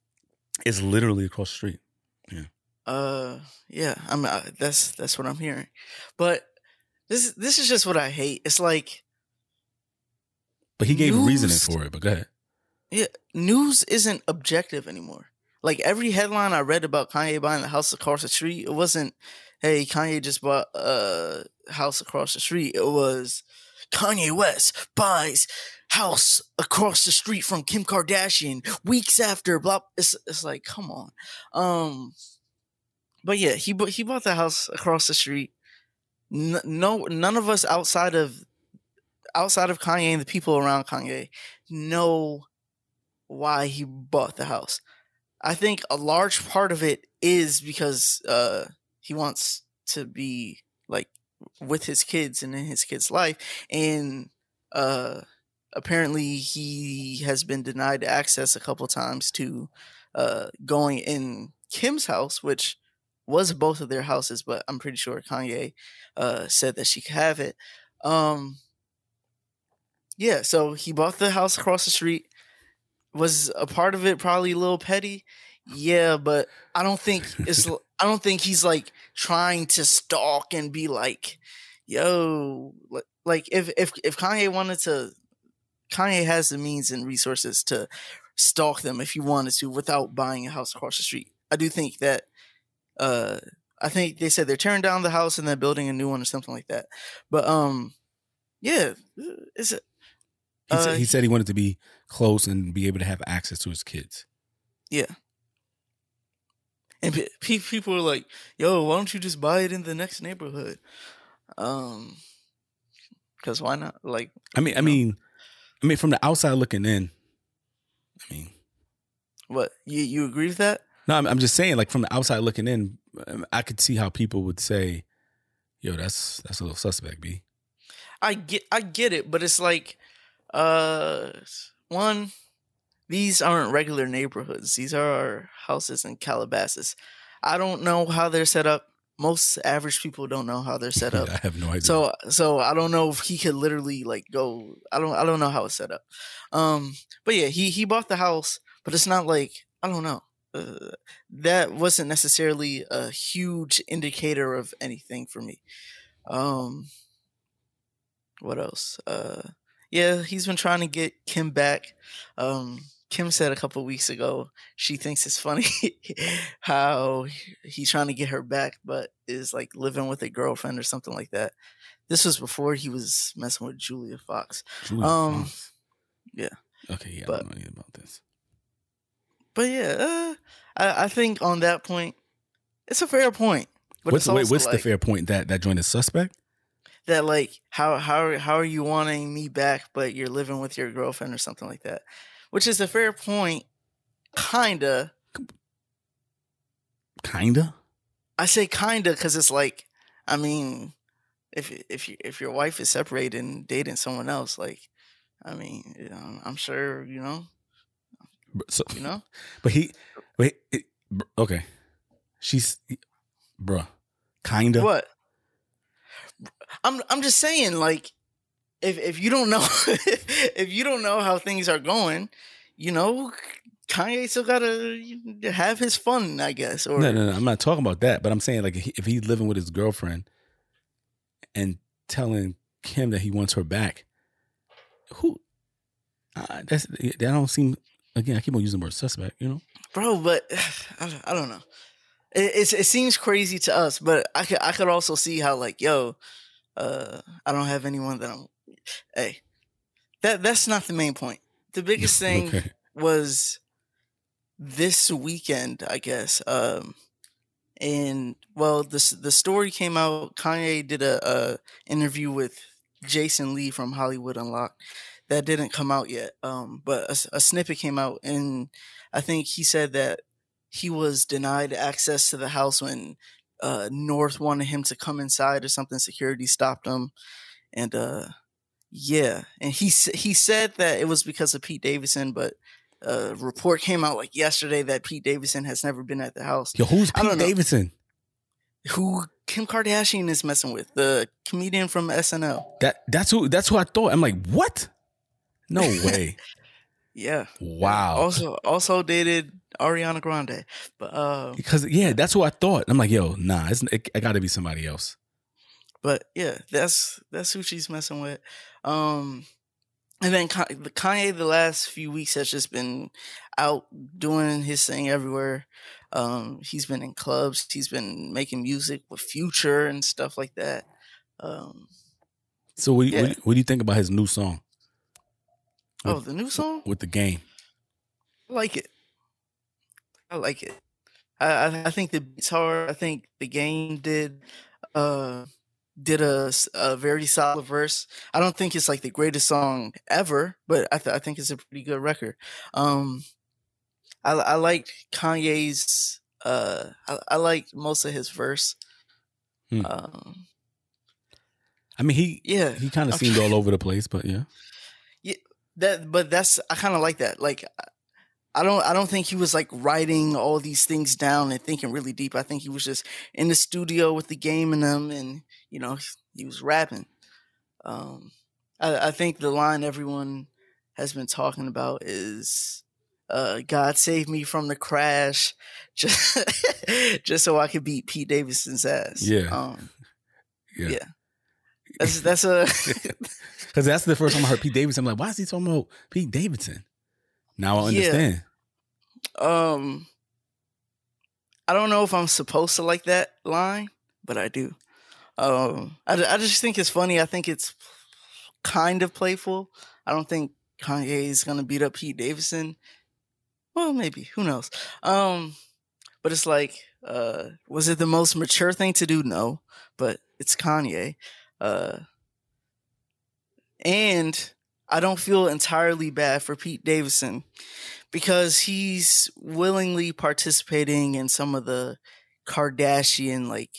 It's literally across the street. Yeah. Yeah. I'm. That's what I'm hearing. But this is just what I hate. It's like. But he gave reasoning for it. But go ahead. Yeah, news isn't objective anymore. Like, every headline I read about Kanye buying the house across the street, it wasn't, hey, Kanye just bought a house across the street. It was, Kanye West buys house across the street from Kim Kardashian weeks after, blah. It's like, come on. But yeah, he bought the house across the street. No, none of us outside of Kanye and the people around Kanye know why he bought the house. I think a large part of it is because he wants to be like with his kids and in his kids' life, and apparently he has been denied access a couple times to going in Kim's house, which was both of their houses, but I'm pretty sure Kanye said that she could have it. Yeah, so he bought the house across the street. Was a part of it probably a little petty? Yeah, but I don't think it's. I don't think he's like trying to stalk and be like, "Yo," like if Kanye wanted to, Kanye has the means and resources to stalk them if he wanted to without buying a house across the street. I do think that. I think they said they're tearing down the house and they're building a new one or something like that. But yeah, it's. He said he wanted to be close and be able to have access to his kids. Yeah. And people were like, yo, why don't you just buy it in the next neighborhood? Because why not? Like, I mean, from the outside looking in, I mean. What? You agree with that? No, I'm just saying, like, from the outside looking in, I could see how people would say, yo, that's a little suspect, B. I get it, but it's like. One, these aren't regular neighborhoods. These are our houses in Calabasas. I don't know how they're set up. Most average people don't know how they're set up. I have no idea. So I don't know if he could literally like go. I don't know how it's set up. But yeah, he bought the house, but it's not like, I don't know. That wasn't necessarily a huge indicator of anything for me. What else? Yeah, he's been trying to get Kim back. Kim said a couple weeks ago she thinks it's funny how he's trying to get her back, but is like living with a girlfriend or something like that. This was before he was messing with Julia Fox. Fox. Yeah. Okay, yeah, I don't know anything about this. But yeah, I think on that point, it's a fair point. But what's like, the fair point that joined a suspect? That like how are you wanting me back, but you're living with your girlfriend or something like that, which is a fair point, kinda. I say kinda because it's like, I mean, if your wife is separated and dating someone else, like, I mean, you know, I'm sure you know, so, you know. But okay, she's, bruh, kinda what. I'm just saying, like, if you don't know if you don't know how things are going, you know, Kanye still gotta have his fun, I guess. Or no, I'm not talking about that. But I'm saying, like, if he's living with his girlfriend and telling Kim that he wants her back, who? That don't seem. Again, I keep on using the word suspect, you know, bro. But I don't know. It seems crazy to us, but I could also see how, like, yo, I don't have anyone that I'm. Hey, that's not the main point. The biggest thing was this weekend, I guess. And well, the story came out. Kanye did a interview with Jason Lee from Hollywood Unlocked. That didn't come out yet, but a snippet came out, and I think he said that. He was denied access to the house when North wanted him to come inside or something. Security stopped him. And Yeah, and he said that it was because of Pete Davidson, but a report came out like yesterday that Pete Davidson has never been at the house. Yo, who's Pete Davidson? Who Kim Kardashian is messing with, the comedian from SNL. That's who I thought. I'm like, what? No way. Yeah. Wow. Also dated Ariana Grande, but because that's who I thought. I'm like, yo, nah, it got to be somebody else. But yeah, that's who she's messing with. And then Kanye, the last few weeks, has just been out doing his thing everywhere. He's been in clubs. He's been making music with Future and stuff like that. So what do you think about his new song? The new song? With The Game. I like it. I think the beat's hard. I think The Game did a very solid verse. I don't think it's like the greatest song ever, but I think it's a pretty good record. I like Kanye's. I like most of his verse. I mean, he kind of seemed all over the place, but yeah. Yeah, I kind of like that. Like, I don't think he was like writing all these things down and thinking really deep. I think he was just in the studio with The Game and them, and you know, he was rapping. I think the line everyone has been talking about is, "God save me from the crash, just so I could beat Pete Davidson's ass." Yeah, yeah. That's a because that's the first time I heard Pete Davidson. I'm like, why is he talking about Pete Davidson? Now I understand. Yeah. I don't know if I'm supposed to like that line, but I do. I just think it's funny. I think it's kind of playful. I don't think Kanye is going to beat up Pete Davidson. Well, maybe. Who knows? But it's like, was it the most mature thing to do? No, but it's Kanye. And I don't feel entirely bad for Pete Davidson because he's willingly participating in some of the Kardashian like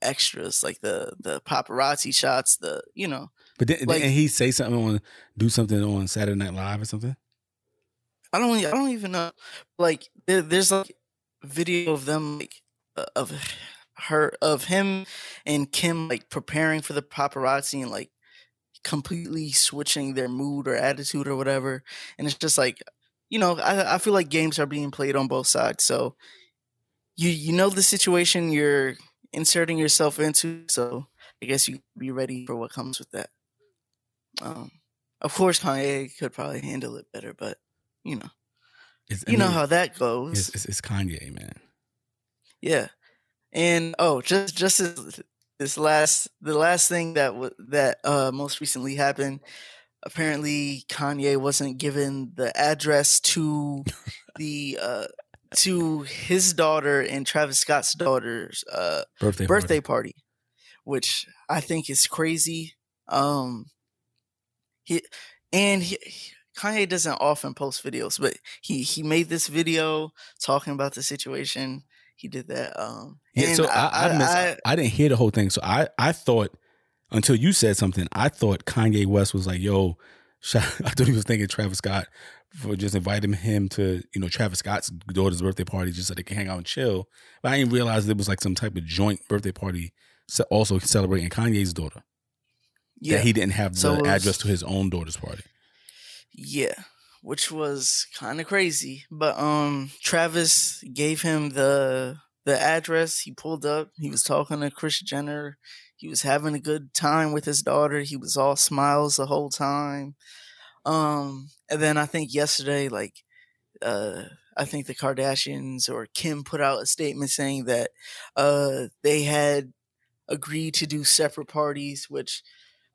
extras, like the paparazzi shots, the, you know. But didn't he say something on Saturday Night Live or something? I don't even know. Like there's like video of them like of him and Kim like preparing for the paparazzi and like completely switching their mood or attitude or whatever, and it's just like, you know, I feel like games are being played on both sides. So you know the situation you're inserting yourself into, so I guess you be ready for what comes with that. Of course, Kanye could probably handle it better, but you know, you know how that goes. It's Kanye, man. Yeah, and just as the last thing that most recently happened, apparently Kanye wasn't given the address to to his daughter and Travis Scott's daughter's birthday party, which I think is crazy. Kanye doesn't often post videos, but he made this video talking about the situation. He did that. So I didn't hear the whole thing. So I thought, until you said something, I thought Kanye West was like, yo, I thought he was thinking Travis Scott for just inviting him to, you know, Travis Scott's daughter's birthday party just so they can hang out and chill. But I didn't realize it was like some type of joint birthday party also celebrating Kanye's daughter. Yeah. That he didn't have the address to his own daughter's party. Yeah. Which was kind of crazy, but Travis gave him the address. He pulled up. He was talking to Kris Jenner. He was having a good time with his daughter. He was all smiles the whole time. And then I think yesterday, like, I think the Kardashians or Kim put out a statement saying that they had agreed to do separate parties, which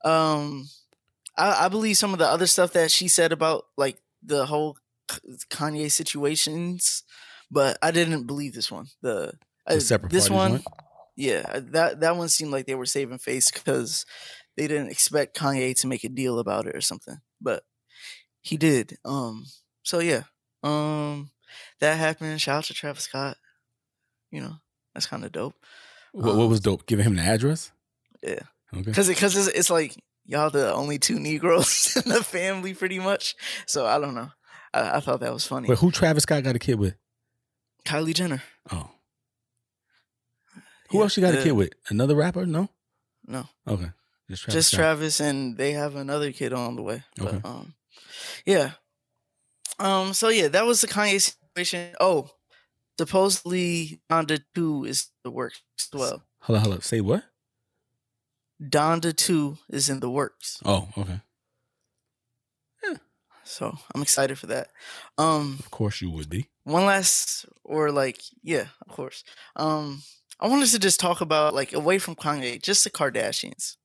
I believe some of the other stuff that she said about like the whole Kanye situations, but I didn't believe this one. That one seemed like they were saving face because they didn't expect Kanye to make a deal about it or something, but he did. That happened. Shout out to Travis Scott. You know, that's kind of dope. What was dope? Giving him the address. Yeah. Okay. Because it's like y'all the only two Negroes in the family, pretty much. So I don't know. I thought that was funny. But who Travis Scott got a kid with? Kylie Jenner. Oh. Who else she got a kid with? Another rapper? No? No. Okay. Just Travis, and they have another kid on the way. Okay. But, yeah. So, yeah, that was the Kanye situation. Oh, supposedly Donda 2 is the works as well. Hold up. Say what? Donda 2 is in the works. Oh, okay. Yeah. So I'm excited for that. Of course you would be. One last, yeah, of course. I wanted to just talk about, away from Kanye, just the Kardashians.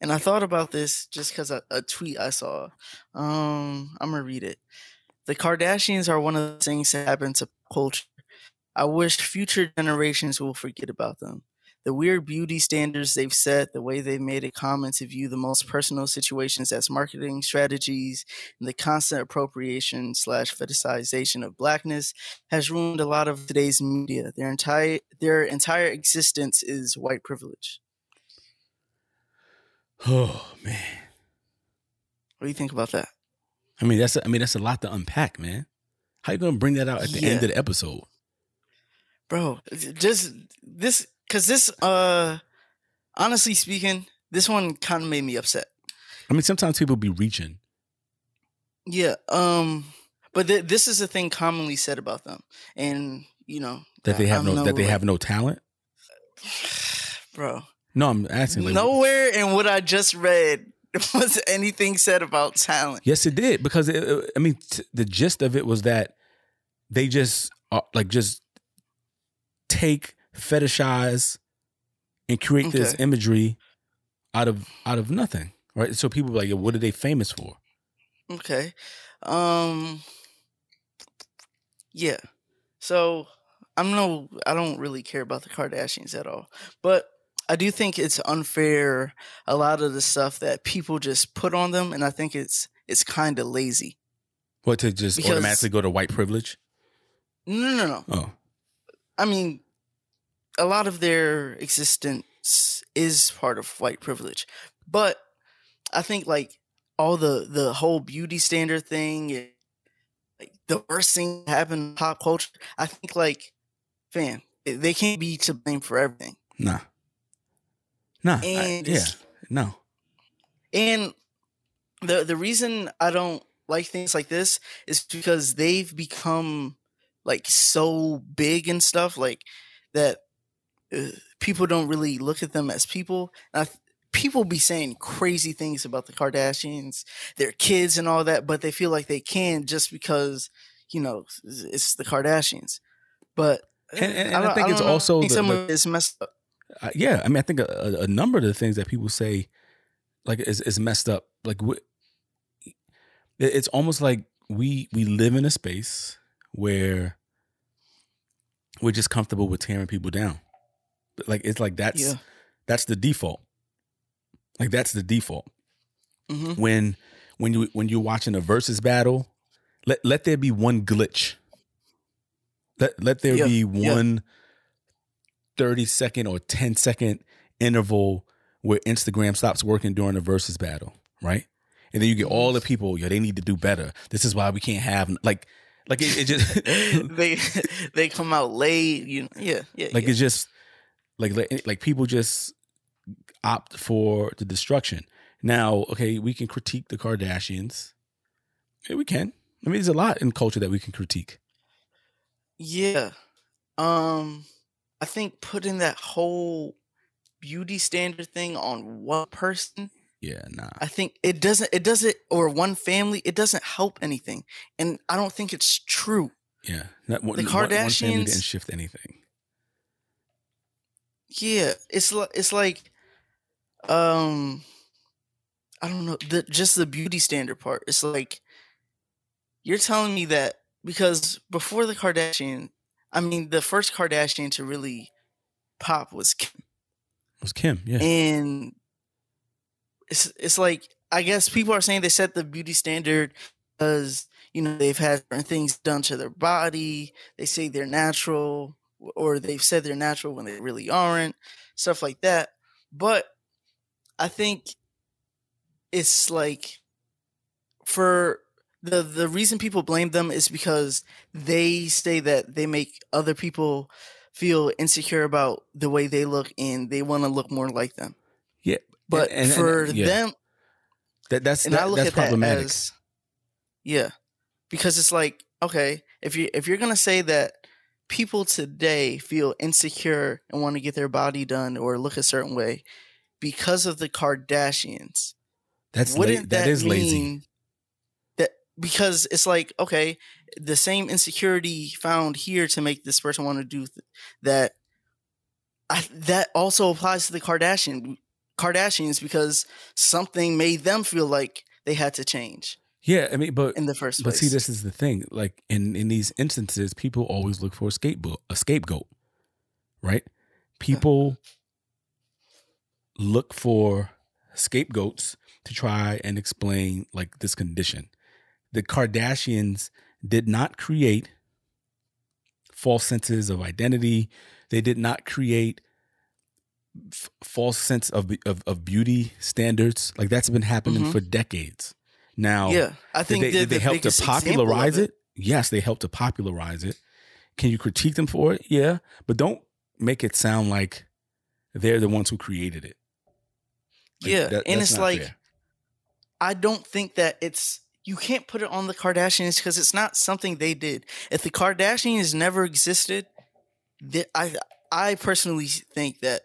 And I thought about this just because a tweet I saw. I'm going to read it. The Kardashians are one of the things that happen to culture. I wish future generations will forget about them. The weird beauty standards they've set, the way they've made it common to view the most personal situations as marketing strategies, and the constant appropriation / fetishization of blackness has ruined a lot of today's media. Their entire existence is white privilege. Oh man, what do you think about that? I mean, that's a lot to unpack, man. How you gonna bring that out at the end of the episode, bro? Just this. Because this, honestly speaking, this one kind of made me upset. I mean, sometimes people be reaching. Yeah. But this is a thing commonly said about them. And, you know. That they have no talent? Bro. No, I'm asking. Nowhere in what I just read was anything said about talent. Yes, it did. Because, the gist of it was that they just, take... fetishize and create this imagery out of nothing, right? So people are like, what are they famous for? Okay. Yeah. So I don't really care about the Kardashians at all, but I do think it's unfair. A lot of the stuff that people just put on them, and I think it's kind of lazy. What, to just automatically go to white privilege? No. Oh, I mean. A lot of their existence is part of white privilege, but I think all the whole beauty standard thing, and, the worst thing that happened in pop culture. I think fam, they can't be to blame for everything. Nah. No. And the reason I don't like things like this is because they've become so big and stuff that. People don't really look at them as people. People be saying crazy things about the Kardashians, their kids and all that, but they feel like they can just because, it's the Kardashians. But I think someone is messed up. Yeah. I mean, I think a number of the things that people say is messed up. It's almost like we live in a space where we're just comfortable with tearing people down. That's the default. That's the default. Mm-hmm. When you're watching a versus battle, let there be one glitch. Let there be one 30-second or 10-second interval where Instagram stops working during a versus battle, right? And then you get all the people, they need to do better. This is why we can't have it just they come out late, It's just people just opt for the destruction. Now, okay, we can critique the Kardashians. Yeah, we can. I mean, there's a lot in culture that we can critique. Yeah, I think putting that whole beauty standard thing on one person. Yeah, nah. I think it doesn't, or one family, it doesn't help anything. And I don't think it's true. Yeah. The Kardashians. One family didn't shift anything. Yeah. It's I don't know. Just the beauty standard part. It's you're telling me that because before the Kardashian, the first Kardashian to really pop was Kim. Yeah. And... It's I guess people are saying they set the beauty standard because, they've had certain things done to their body. They say they're natural, or they've said they're natural when they really aren't, stuff like that. But I think it's like for the reason people blame them is because they say that they make other people feel insecure about the way they look and they want to look more like them. Yeah. But for them, that's problematic. Because it's like, okay, if you're going to say that people today feel insecure and want to get their body done or look a certain way because of the Kardashians, that is lazy. Because it's like, okay, the same insecurity found here to make this person want to do that. That also applies to the Kardashians because something made them feel like they had to change. Yeah, I mean, but in the first place. But see, this is the thing. Like in these instances, people always look for a scapegoat, right? People look for scapegoats to try and explain like this condition. The Kardashians did not create false senses of identity. They did not create false sense of beauty standards. Like that's been happening for decades now. Yeah, I think did they help to popularize it? Yes, they helped to popularize it. Can you critique them for it? Yeah, but don't make it sound like they're the ones who created it. Like, yeah, and it's like fair. I don't think that it's. You can't put it on the Kardashians because it's not something they did. If the Kardashians never existed, I personally think that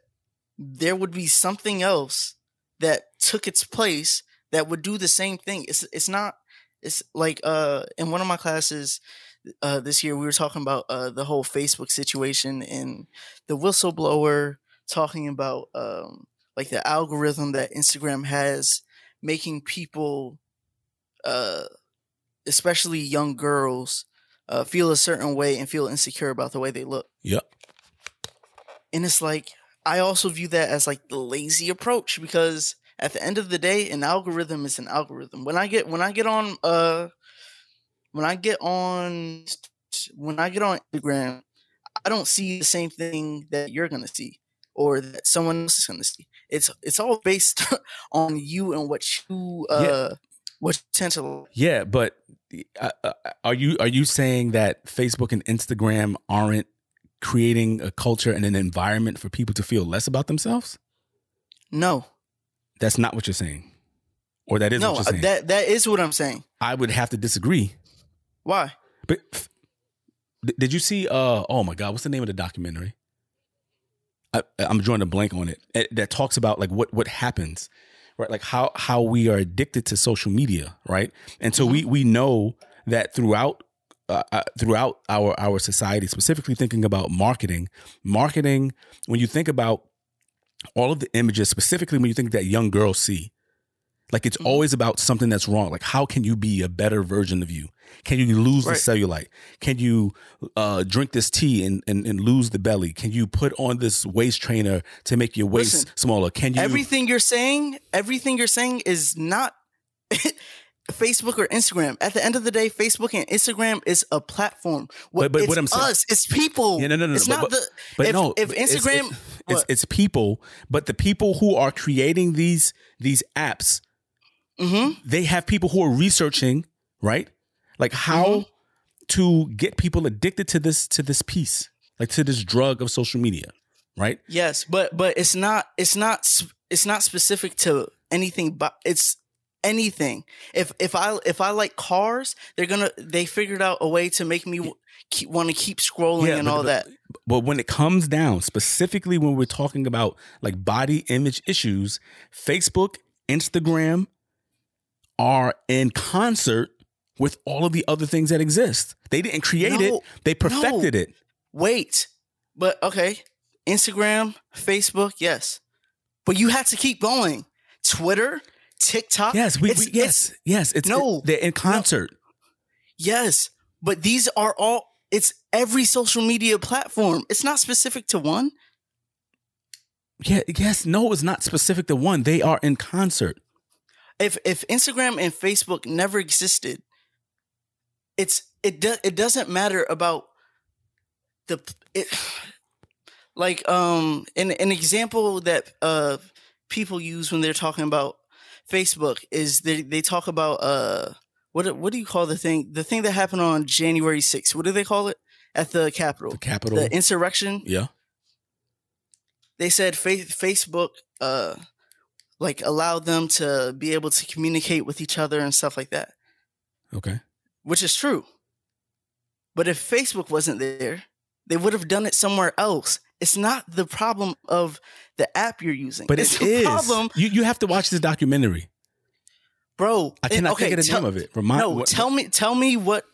there would be something else that took its place that would do the same thing. It's like in one of my classes this year, we were talking about the whole Facebook situation and the whistleblower talking about like the algorithm that Instagram has making people... especially young girls feel a certain way and feel insecure about the way they look. Yep. And it's like, I also view that as like the lazy approach because at the end of the day, an algorithm is an algorithm. When I get on Instagram, I don't see the same thing that you're going to see or that someone else is going to see. It's all based on you and what you, What's potential? Yeah, but are you saying that Facebook and Instagram aren't creating a culture and an environment for people to feel less about themselves? No, that's not what you're saying, or that is what you're saying. That is what I'm saying. I would have to disagree. Why? But did you see? Oh my God, what's the name of the documentary? I'm drawing a blank on it that talks about like what happens. Right, like how we are addicted to social media, right? And so we know that throughout our society, specifically thinking about marketing. When you think about all of the images, specifically when you think that young girls see, like it's always about something that's wrong. Like how can you be a better version of you? Can you lose the cellulite? Can you drink this tea and lose the belly? Can you put on this waist trainer to make your waist smaller? Can you? Everything you're saying is not Facebook or Instagram. At the end of the day, Facebook and Instagram is a platform. It's people. Yeah, no. It's people. But the people who are creating these apps, they have people who are researching, right? Like how to get people addicted to this piece, like to this drug of social media, right? Yes, but it's not specific to anything. But it's anything. If I like cars, they figured out a way to make me want to keep scrolling that. But when it comes down, specifically when we're talking about like body image issues, Facebook, Instagram are in concert with all of the other things that exist. They didn't create it. They perfected it. Wait. But okay. Instagram, Facebook, yes. But you have to keep going. Twitter, TikTok. Yes. Yes. They're in concert. No. Yes. But these are all, it's every social media platform. It's not specific to one. Yeah. Yes. No, it's not specific to one. They are in concert. If Instagram and Facebook never existed, it doesn't matter about an example that people use when they're talking about Facebook is they talk about what do you call the thing? The thing that happened on January 6th. What do they call it? At the Capitol. The Capitol. The insurrection. Yeah. They said Facebook like allowed them to be able to communicate with each other and stuff like that. Okay. Which is true. But if Facebook wasn't there, they would have done it somewhere else. It's not the problem of the app you're using. But it's the problem. You have to watch this documentary. Bro, I cannot think of the name of it. Tell me what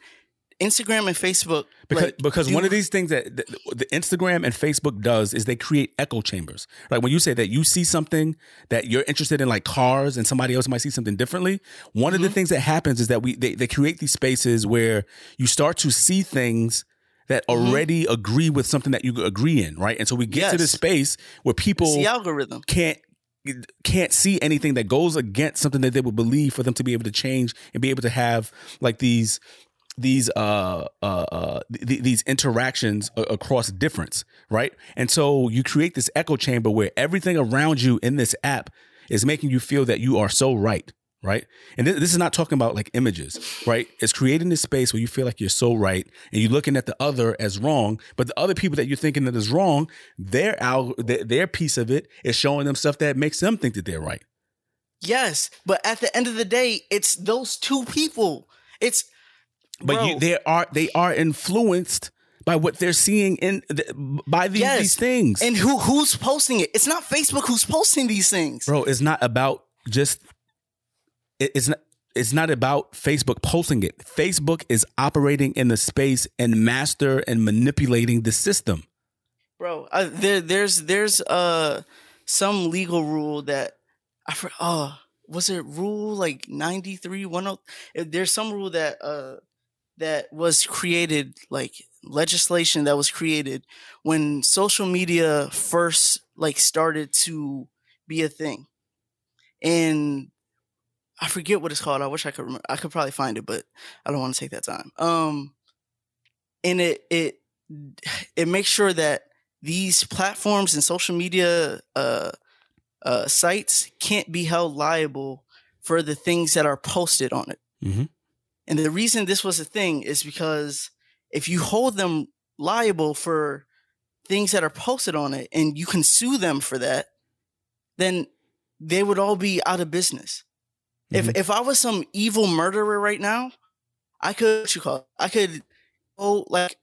Instagram and Facebook because one of these things that the Instagram and Facebook does is they create echo chambers. Like when you say that you see something that you're interested in, like cars, and somebody else might see something differently. One of the things that happens is that they create these spaces where you start to see things that already agree with something that you agree in, right? And so we get to this space where people it's the algorithm. can't see anything that goes against something that they would believe for them to be able to change and be able to have like these interactions across difference, right? And so you create this echo chamber where everything around you in this app is making you feel that you are so right, right? And this is not talking about like images, right? It's creating this space where you feel like you're so right and you're looking at the other as wrong, but the other people that you're thinking that is wrong, their piece of it is showing them stuff that makes them think that they're right. Yes, but at the end of the day, it's those two people. They are influenced by what they're seeing by these things. And who's posting it? It's not Facebook who's posting these things, bro. It's not about just. It's not about Facebook posting it. Facebook is operating in the space and master and manipulating the system, bro. There's some legal rule that I forgot. Was it rule like 93, 103? There's some rule that was created, like legislation that was created when social media first like started to be a thing. And I forget what it's called. I wish I could remember. I could probably find it, but I don't want to take that time. And it makes sure that these platforms and social media sites can't be held liable for the things that are posted on it. Mm-hmm. And the reason this was a thing is because if you hold them liable for things that are posted on it and you can sue them for that, then they would all be out of business. Mm-hmm. If I was some evil murderer right now, I could go like,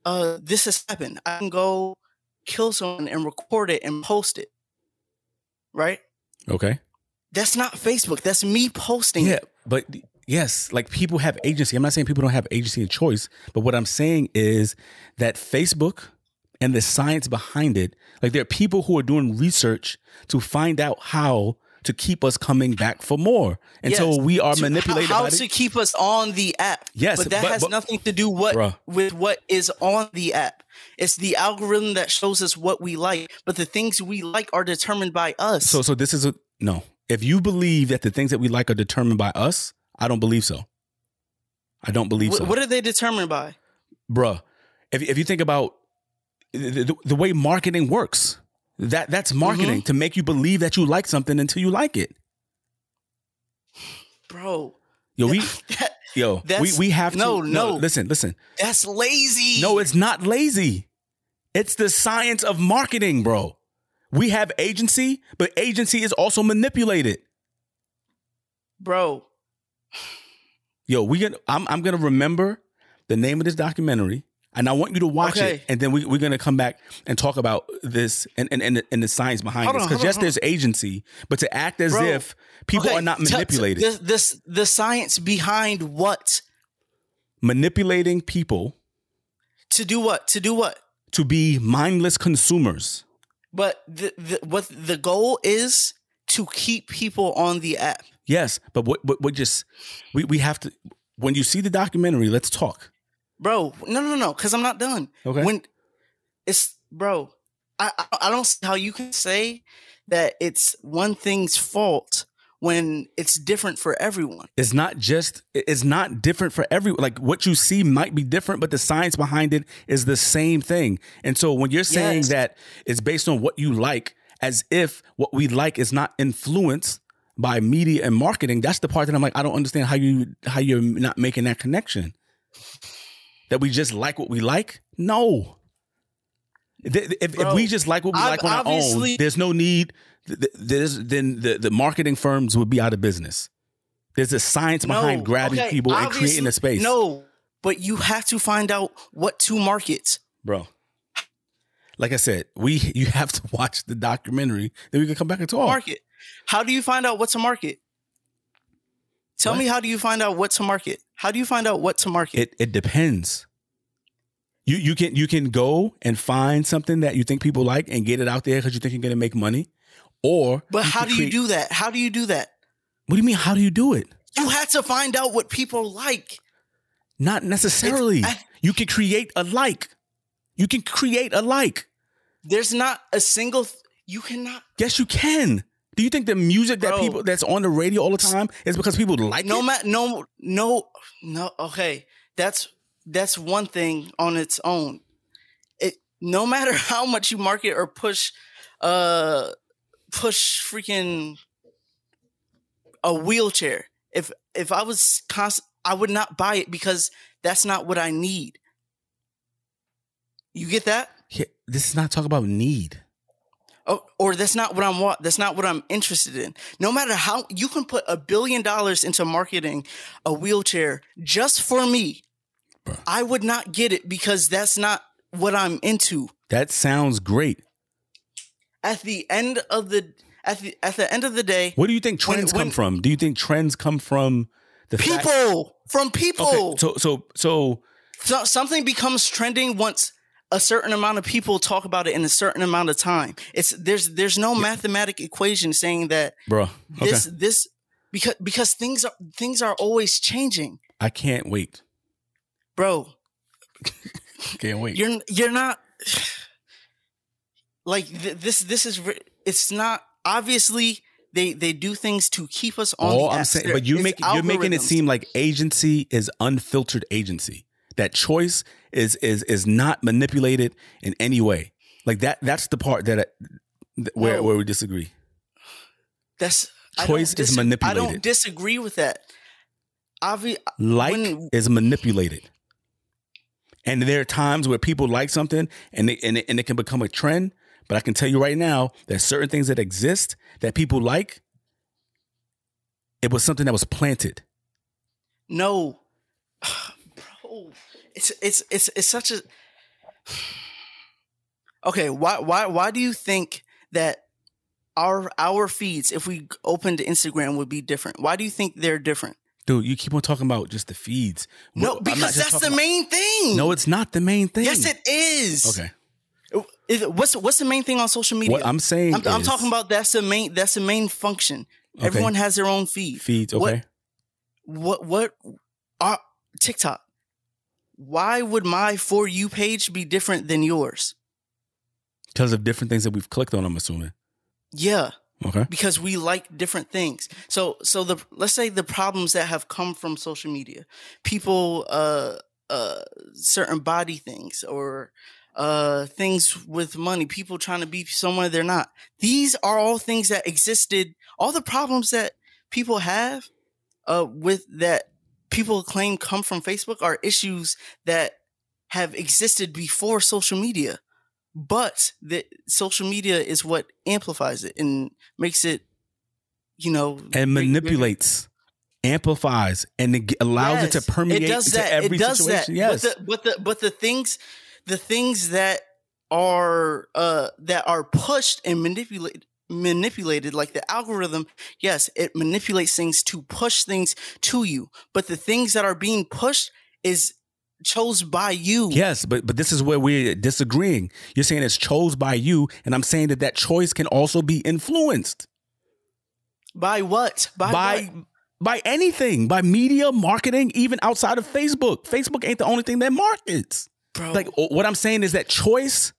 this has happened. I can go kill someone and record it and post it. Right? Okay. That's not Facebook. That's me posting. Yeah, but yes, like people have agency. I'm not saying people don't have agency and choice, but what I'm saying is that Facebook and the science behind it, like there are people who are doing research to find out how to keep us coming back for more. And so we are manipulated. How to keep us on the app. Yes. But that has nothing to do with what is on the app. It's the algorithm that shows us what we like, but the things we like are determined by us. So this is no. If you believe that the things that we like are determined by us, I don't believe so. I don't believe so. What are they determined by? Bruh, if you think about the way marketing works, that's marketing to make you believe that you like something until you like it. Bro. Listen. That's lazy. No, it's not lazy. It's the science of marketing, bro. We have agency, but agency is also manipulated. Bro. I'm going to remember the name of this documentary. And I want you to watch it, and then we're going to come back and talk about this and the science behind this. Because yes, there's agency, but to act as if people are not manipulated. The science behind what? Manipulating people. To do what? To be mindless consumers. But what the goal is to keep people on the app. Yes, but we have to. When you see the documentary, let's talk. Bro, no, because I'm not done. Okay. I don't see how you can say that it's one thing's fault when it's different for everyone. It's not different for everyone. Like what you see might be different, but the science behind it is the same thing. And so when you're saying that it's based on what you like, as if what we like is not influenced by media and marketing. That's the part that I'm like, I don't understand how you're not making that connection. That we just like what we like? No. If we just like what we like on our own, there's no need. Then the marketing firms would be out of business. There's a science behind grabbing people and creating a space. No, but you have to find out what to market. Bro, like I said, you have to watch the documentary. Then we can come back and talk. Market. How do you find out what to market? Tell me, how do you find out what to market? How do you find out what to market? It depends. You can go and find something that you think people like and get it out there because you think you're going to make money. But how do you do that? How do you do that? What do you mean? How do you do it? You have to find out what people like. Not necessarily. You can create a like. You can create a like. There's not a single. You cannot. Yes, you can. Do you think the music that's on the radio all the time is because people like it? No. Okay, that's one thing on its own. No matter how much you market or push freaking a wheelchair. If I was constant, I would not buy it because that's not what I need. You get that? Yeah, this is not talking about need. Oh, or that's not what I want. That's not what I'm interested in. No matter how, you can put $1 billion into marketing a wheelchair just for me. Bro. I would not get it because that's not what I'm into. That sounds great. At the end of the day, what do you think trends come from? Do you think trends come from the people? From people. Okay, so something becomes trending once a certain amount of people talk about it in a certain amount of time. There's no mathematic equation saying that, bro. Okay. This because things are always changing. I can't wait, bro. Can't wait. You're not like this is. It's not, obviously they do things to keep us on the app. But you're making it seem like agency is unfiltered agency. That choice is not manipulated in any way. Like that's the part where we disagree. That's choice is manipulated. I don't disagree with that. Is manipulated. And there are times where people like something and it can become a trend. But I can tell you right now that certain things that exist that people like, it was something that was planted. No, bro, it's such a. Okay, why do you think that our feeds, if we opened Instagram, would be different? Why do you think they're different? Dude, you keep on talking about just the feeds. No, because that's the main thing. No, it's not the main thing. Yes, it is. Okay. What's the main thing on social media? What I'm saying is... I'm talking about that's the main function. Okay. Everyone has their own feed. Feeds, okay. What are TikTok? Why would my For You page be different than yours? Because of different things that we've clicked on, I'm assuming. Yeah. Okay. Because we like different things. So let's say the problems that have come from social media. People, certain body things or... things with money, people trying to be someone they're not. These are all things that existed. All the problems that people have with that people claim come from Facebook are issues that have existed before social media, but the social media is what amplifies it and makes it, and manipulates, amplifies, and it allows it to permeate into every situation. Yes, but the things. The things that are pushed and manipulated, like the algorithm, yes, it manipulates things to push things to you. But the things that are being pushed is chose by you. Yes, but this is where we're disagreeing. You're saying it's chose by you, and I'm saying that choice can also be influenced. By what? By anything. By media, marketing, even outside of Facebook. Facebook ain't the only thing that markets. Bro. Like what I'm saying is that choice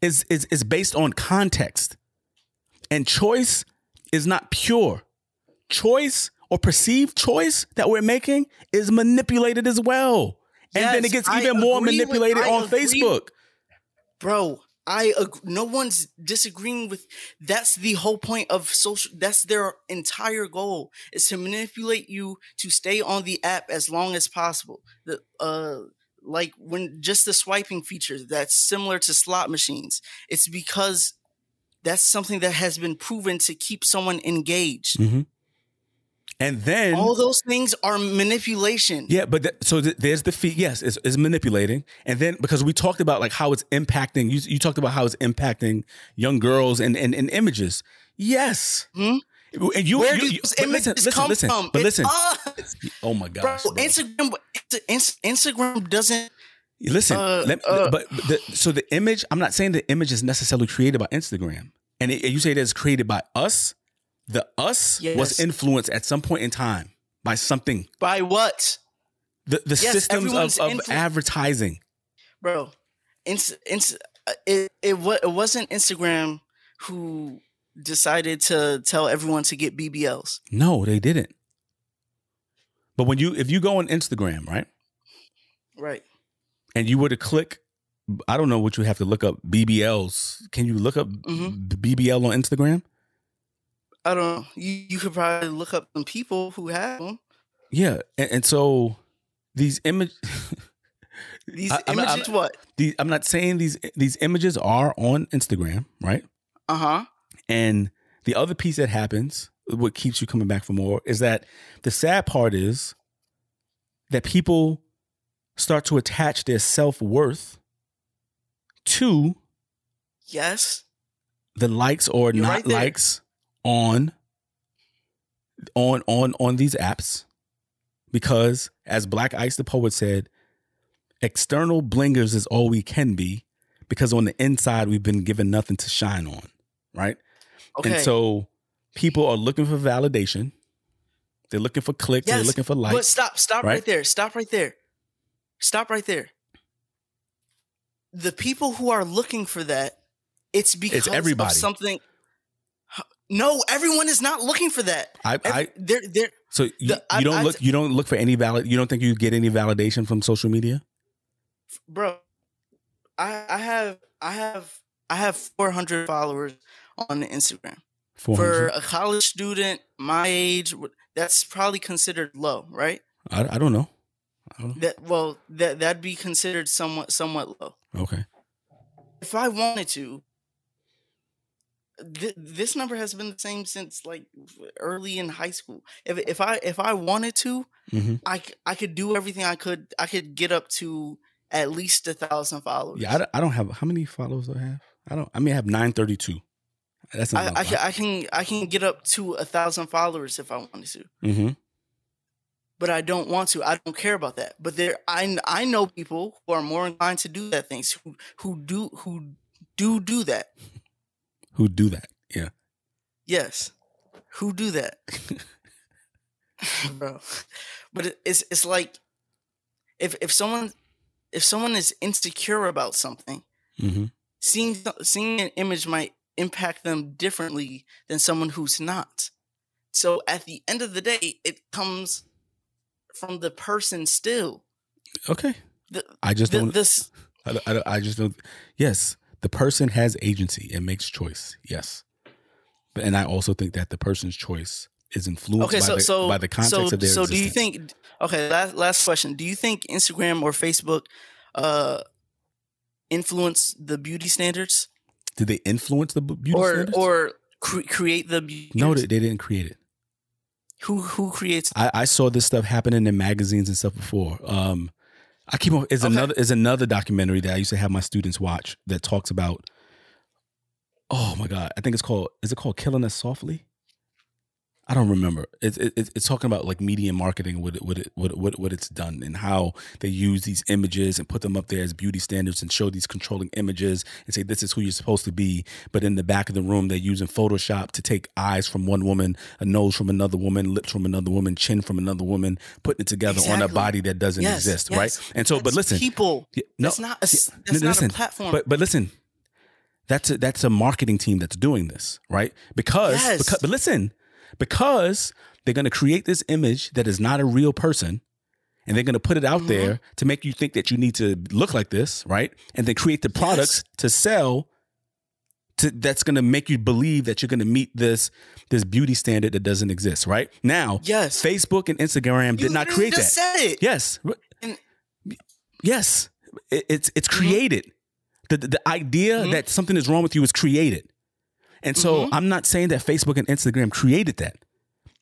is based on context, and choice is not pure. Choice or perceived choice that we're making is manipulated as well, and then it gets even more manipulated on Facebook. Bro, No one's disagreeing with. That's the whole point of social. That's their entire goal, is to manipulate you to stay on the app as long as possible. Like when just the swiping feature that's similar to slot machines. It's because that's something that has been proven to keep someone engaged. Mm-hmm. And then all those things are manipulation. Yeah, but there's the fee. Yes, it's manipulating. And then because we talked about like how it's impacting. You talked about how it's impacting young girls and images. Yes. Hmm? And Where do these images come from? But listen. Oh my gosh, bro. Instagram doesn't. Listen, so the image. I'm not saying the image is necessarily created by Instagram, and you say that it's created by us. The us was influenced at some point in time by something. By what? The systems of advertising. Bro, it wasn't Instagram who decided to tell everyone to get BBLs. No, they didn't. But if you go on Instagram, right? Right. And you were to click, I don't know what you have to look up, BBLs. Can you look up BBL on Instagram? I don't know. You could probably look up some people who have them. Yeah. And so these images. I'm not saying these images are on Instagram, right? Uh-huh. And the other piece that happens, what keeps you coming back for more, is that the sad part is that people start to attach their self-worth to. Yes. The likes or you're not right likes. On these apps, because as Black Ice the poet said, external blingers is all we can be, because on the inside we've been given nothing to shine on, right? Okay. And so people are looking for validation. They're looking for clicks. Yes, they're looking for likes. But stop right there. The people who are looking for that, it's because of something. No, everyone is not looking for that. You don't look for any valid. You don't think you get any validation from social media, bro. I have 400 followers on Instagram. 400? For a college student my age, that's probably considered low, right? I don't know. That'd be considered somewhat low. Okay. If I wanted to. This number has been the same since like early in high school. If I wanted to, I could do everything I could. I could get up to at least 1,000 followers. Yeah, I don't have how many followers do I have? I have 932. That's not I can get up to 1,000 followers if I wanted to. Mm-hmm. But I don't want to. I don't care about that. But I know people who are more inclined to do that things who do that. Who do that? Yeah. Yes. Who do that? Bro. But it's like if someone is insecure about something, seeing an image might impact them differently than someone who's not. So at the end of the day, it comes from the person still. Okay. Yes. The person has agency and makes choice. Yes. And I also think that the person's choice is influenced by the context of their existence. Do you think... Okay, last question. Do you think Instagram or Facebook influence the beauty standards? Did they influence the beauty standards? Or create the beauty standards? No, they didn't create it. Who creates... I saw this stuff happening in magazines and stuff before. Another documentary that I used to have my students watch that talks about, oh my God, I think it's called, is it called Killing Us Softly? I don't remember. It's talking about like media marketing, what it's done and how they use these images and put them up there as beauty standards and show these controlling images and say, this is who you're supposed to be. But in the back of the room, they're using Photoshop to take eyes from one woman, a nose from another woman, lips from another woman, chin from another woman, putting it together on a body that doesn't exist. Yes. Right. And so, but listen, people, that's not a platform. But listen, that's a marketing team that's doing this. Right. Because they're going to create this image that is not a real person, and they're going to put it out there to make you think that you need to look like this, right? And they create the products to sell that's going to make you believe that you're going to meet this beauty standard that doesn't exist right now. Yes. Facebook and Instagram did not create just that. Said it. Yes. And yes. It's created. Mm-hmm. The idea that something is wrong with you is created. And so I'm not saying that Facebook and Instagram created that.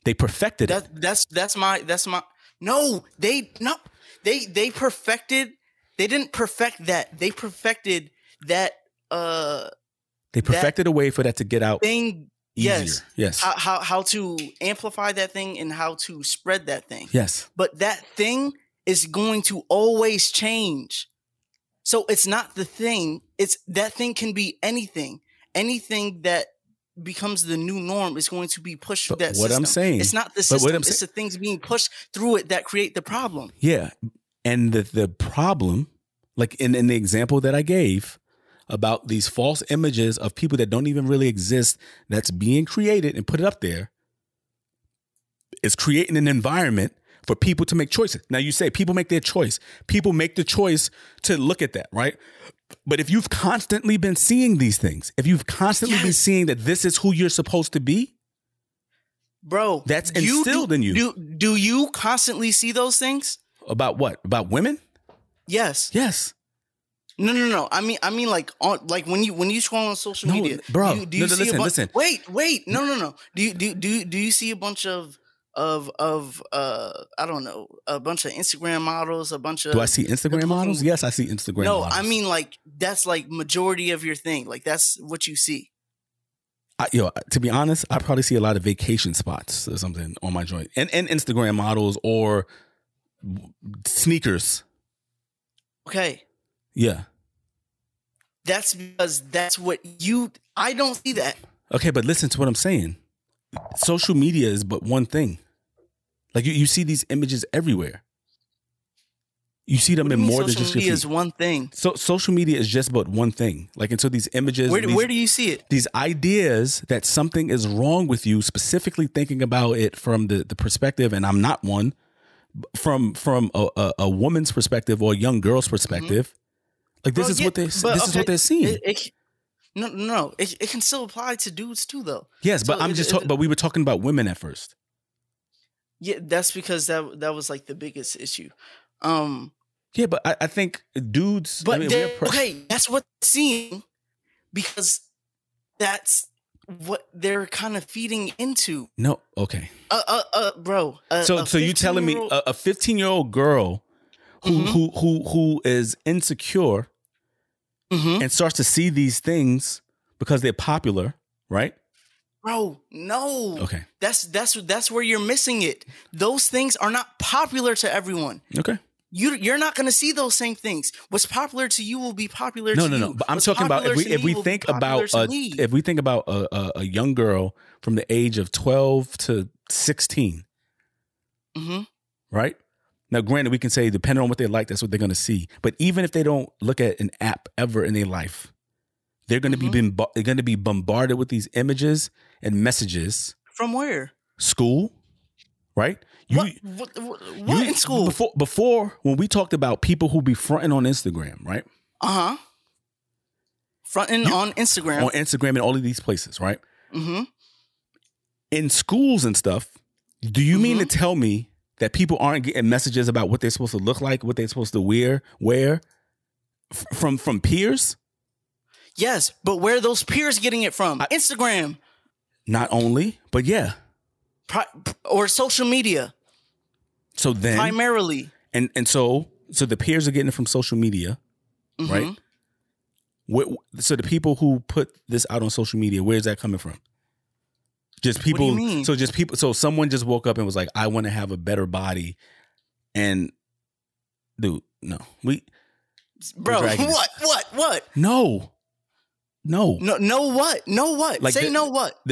They perfected it. They didn't perfect that. They perfected that. They perfected a way for that to get out thing, easier. Yes. Yes. How to amplify that thing and how to spread that thing. Yes. But that thing is going to always change. So it's not the thing. It's that thing can be anything. Anything that becomes the new norm is going to be pushed through that system. What I'm saying. It's not the system. It's the things being pushed through it that create the problem. Yeah. And the problem, like in the example that I gave about these false images of people that don't even really exist, that's being created and put it up there, is creating an environment for people to make choices. Now you say people make their choice. People make the choice to look at that, right? But if you've constantly been seeing these things, if you've constantly been seeing that this is who you're supposed to be, bro, that's instilled in you. Do you constantly see those things? About what? About women? Yes. Yes. No. I mean, like, on, like when you scroll on social media, bro. Do you see a bunch? Listen. Wait. No. Do you see a bunch of I don't know, a bunch of Instagram models, a bunch of? Do I see Instagram models? Yes, I see Instagram. No, models. I mean, like that's like majority of your thing. Like that's what you see. To be honest, I probably see a lot of vacation spots or something on my joint, and Instagram models or sneakers. Okay. Yeah. That's because that's what I don't see that. Okay, but listen to what I'm saying. Social media is but one thing. Like you see these images everywhere. You see them in more than just your feed. Social media is one thing. So social media is just but one thing. Like, and so these images. Where do you see it? These ideas that something is wrong with you, specifically thinking about it from the perspective, and I'm not one, from a woman's perspective or a young girl's perspective. Like this is what they. This is what they're seeing. It can still apply to dudes too, though. Yes, but but we were talking about women at first. Yeah, that's because that was like the biggest issue. Yeah, but I think dudes. But that's what they're seeing, because that's what they're kind of feeding into. No, okay. Bro. So you telling me a 15-year-old girl who is insecure and starts to see these things because they're popular, right? Bro, no. Okay. That's where you're missing it. Those things are not popular to everyone. Okay. You're not going to see those same things. What's popular to you will be popular to you. No. But I'm talking about if we think about a young girl from the age of 12 to 16. Mm-hmm. Right? Now, granted, we can say, depending on what they like, that's what they're going to see. But even if they don't look at an app ever in their life, they're going to be bombarded with these images and messages. From where? School, right? What in school? Before, when we talked about people who be fronting on Instagram, right? Uh-huh. Fronting on Instagram. On Instagram and all of these places, right? Mm-hmm. In schools and stuff, do you mean to tell me that people aren't getting messages about what they're supposed to look like, what they're supposed to wear from peers? Yes, but where are those peers getting it from? Instagram. Not only, but yeah. Or social media. So then. Primarily. And so the peers are getting it from social media, right? So the people who put this out on social media, where's that coming from? Just people. What do you mean? So just people. So someone just woke up and was like, "I want to have a better body," and dude, no, bro, what? No, what? Like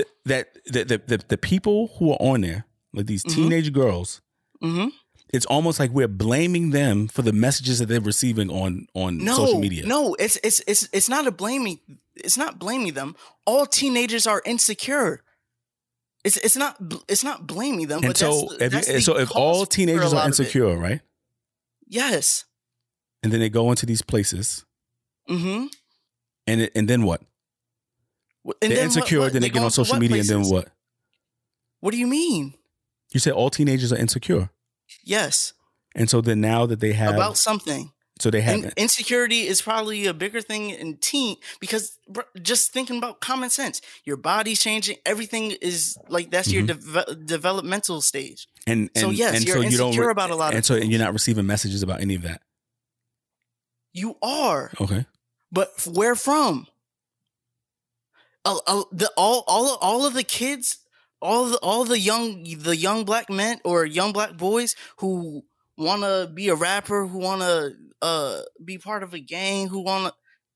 the people who are on there, like these teenage girls, it's almost like we're blaming them for the messages that they're receiving on social media. No, it's not a blaming. It's not blaming them. All teenagers are insecure. It's not blaming them. But if all teenagers are insecure, right? Yes. And then they go into these places. Mm-hmm. And then what? And they're insecure, then they get on social media, places? And then what? What do you mean? You said all teenagers are insecure. Yes. And so then now that they have... About something. So they haven't. Insecurity is probably a bigger thing in teen, because just thinking about common sense, your body's changing, everything is like, that's your developmental stage. And so yes, and you're so insecure about a lot of things. And you're not receiving messages about any of that. You are. Okay. But where from? All of the kids, all the young black men or young black boys who want to be a rapper, who want to be part of a gang,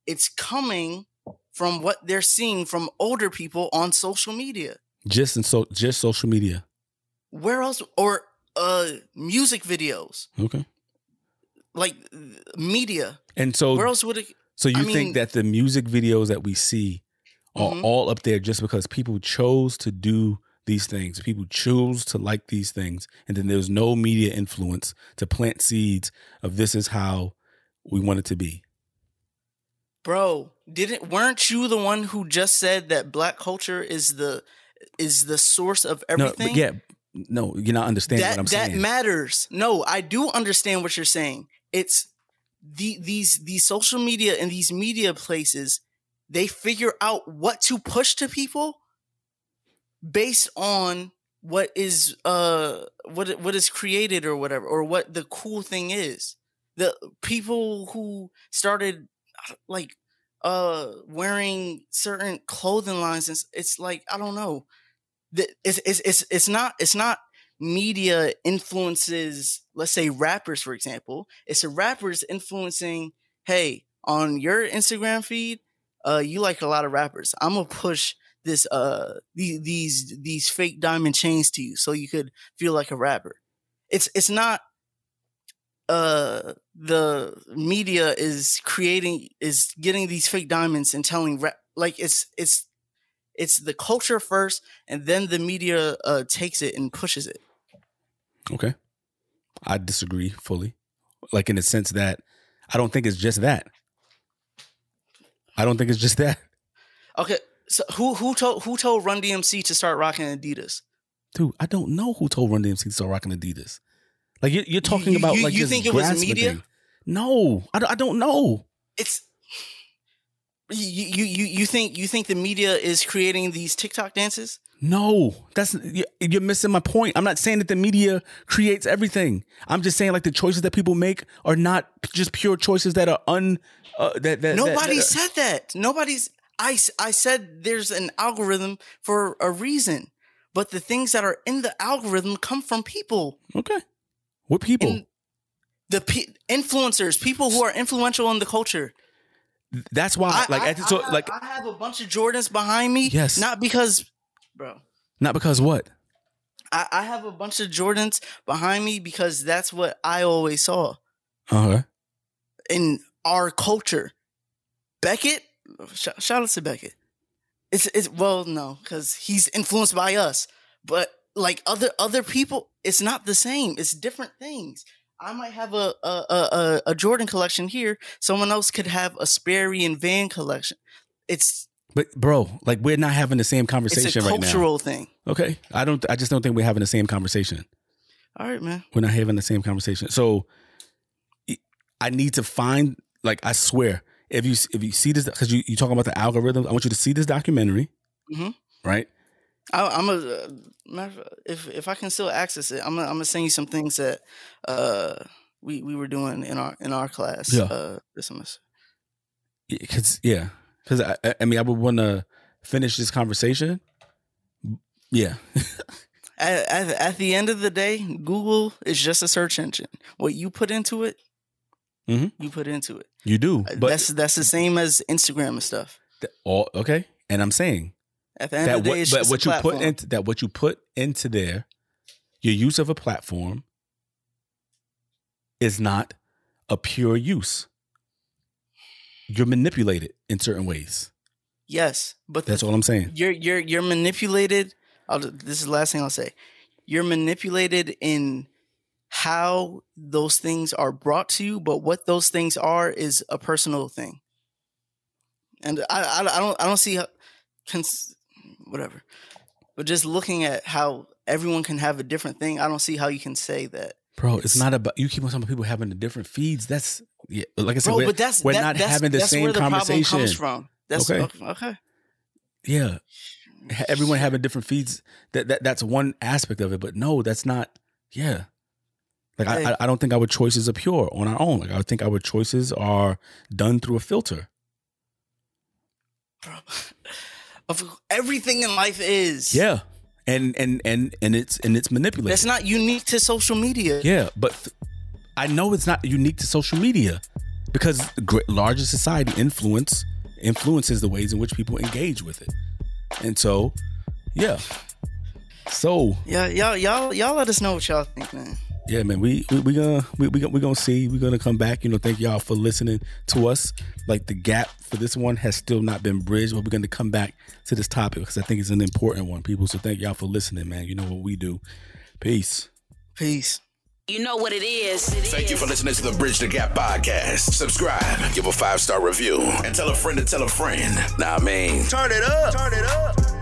it's coming from what they're seeing from older people on social media. Just social media. Where else? Or music videos. Okay. Like media. And so where else would it? So you think that the music videos that we see are all up there just because people chose to do these things. People choose to like these things. And then there's no media influence to plant seeds of this is how we want it to be. Bro, weren't you the one who just said that black culture is the source of everything? No, you're not understanding what I'm saying. That matters. No, I do understand what you're saying. It's these social media and these media places, they figure out what to push to people based on what is created or whatever, or what the cool thing is. The people who started like wearing certain clothing lines, it's like, I don't know. It's not media influences. Let's say rappers, for example. It's a rappers influencing. Hey, on your Instagram feed, you like a lot of rappers. I'm gonna push this these fake diamond chains to you so you could feel like a rapper. It's not the media is getting these fake diamonds and telling it's the culture first, and then the media takes it and pushes it. Okay. I disagree fully. Like, in the sense that I don't think it's just that. Okay. So who told Run DMC to start rocking Adidas? Dude, I don't know who told Run DMC to start rocking Adidas. Like, you're talking about like you think it was media? Thing. No, I don't know. It's you think the media is creating these TikTok dances? No, you're missing my point. I'm not saying that the media creates everything. I'm just saying, like, the choices that people make are not just pure choices that are Nobody said that. Nobody's. I said there's an algorithm for a reason, but the things that are in the algorithm come from people. Okay. What people? And the influencers, people who are influential in the culture. That's why I have a bunch of Jordans behind me. Yes. Not because what? I have a bunch of Jordans behind me because that's what I always saw. Uh-huh. In our culture. Beckett. Shout out to Beckett. It's well, no, because he's influenced by us, but like other people, it's not the same. It's different things. I might have a Jordan collection here. Someone else could have a Sperry and Van collection. But bro, like, we're not having the same conversation right now. It's a cultural thing. Okay, I just don't think we're having the same conversation. All right, man. We're not having the same conversation. So I need to find, like, I swear. If you see this, because you're talking about the algorithm, I want you to see this documentary, right? If I can still access it, I'm gonna send you some things that we were doing in our class this semester. Because I would want to finish this conversation. Yeah. At the end of the day, Google is just a search engine. What you put into it. Mm-hmm. You put into it. You do. But that's the same as Instagram and stuff. Okay. And I'm saying at the end of the day, what you put into there, your use of a platform is not a pure use. You're manipulated in certain ways. Yes, but that's all I'm saying. You're manipulated. This is the last thing I'll say. You're manipulated in how those things are brought to you, but what those things are is a personal thing. And I don't see how, whatever. But just looking at how everyone can have a different thing, I don't see how you can say that. Bro, it's not about, you keep on talking about people having the different feeds. That's, yeah, like I said, bro, we're not having the same conversation. That's where the problem comes from. That's okay. Yeah. Everyone having different feeds. That's one aspect of it, but no, that's not, yeah. Like, hey. I don't think our choices are pure on our own. Like, I think our choices are done through a filter. Bro, everything in life is. Yeah. And it's manipulated. That's not unique to social media. Yeah, but I know it's not unique to social media because larger society influences the ways in which people engage with it. And so, yeah. So yeah, y'all let us know what y'all think, man. Yeah, man, we're gonna come back. You know, thank y'all for listening to us. Like, the gap for this one has still not been bridged, but we're gonna come back to this topic because I think it's an important one, people. So thank y'all for listening, man. You know what we do. Peace. You know what it is. Thank you for listening to the Bridge the Gap podcast. Subscribe, give a 5-star review, and tell a friend to tell a friend. Turn it up.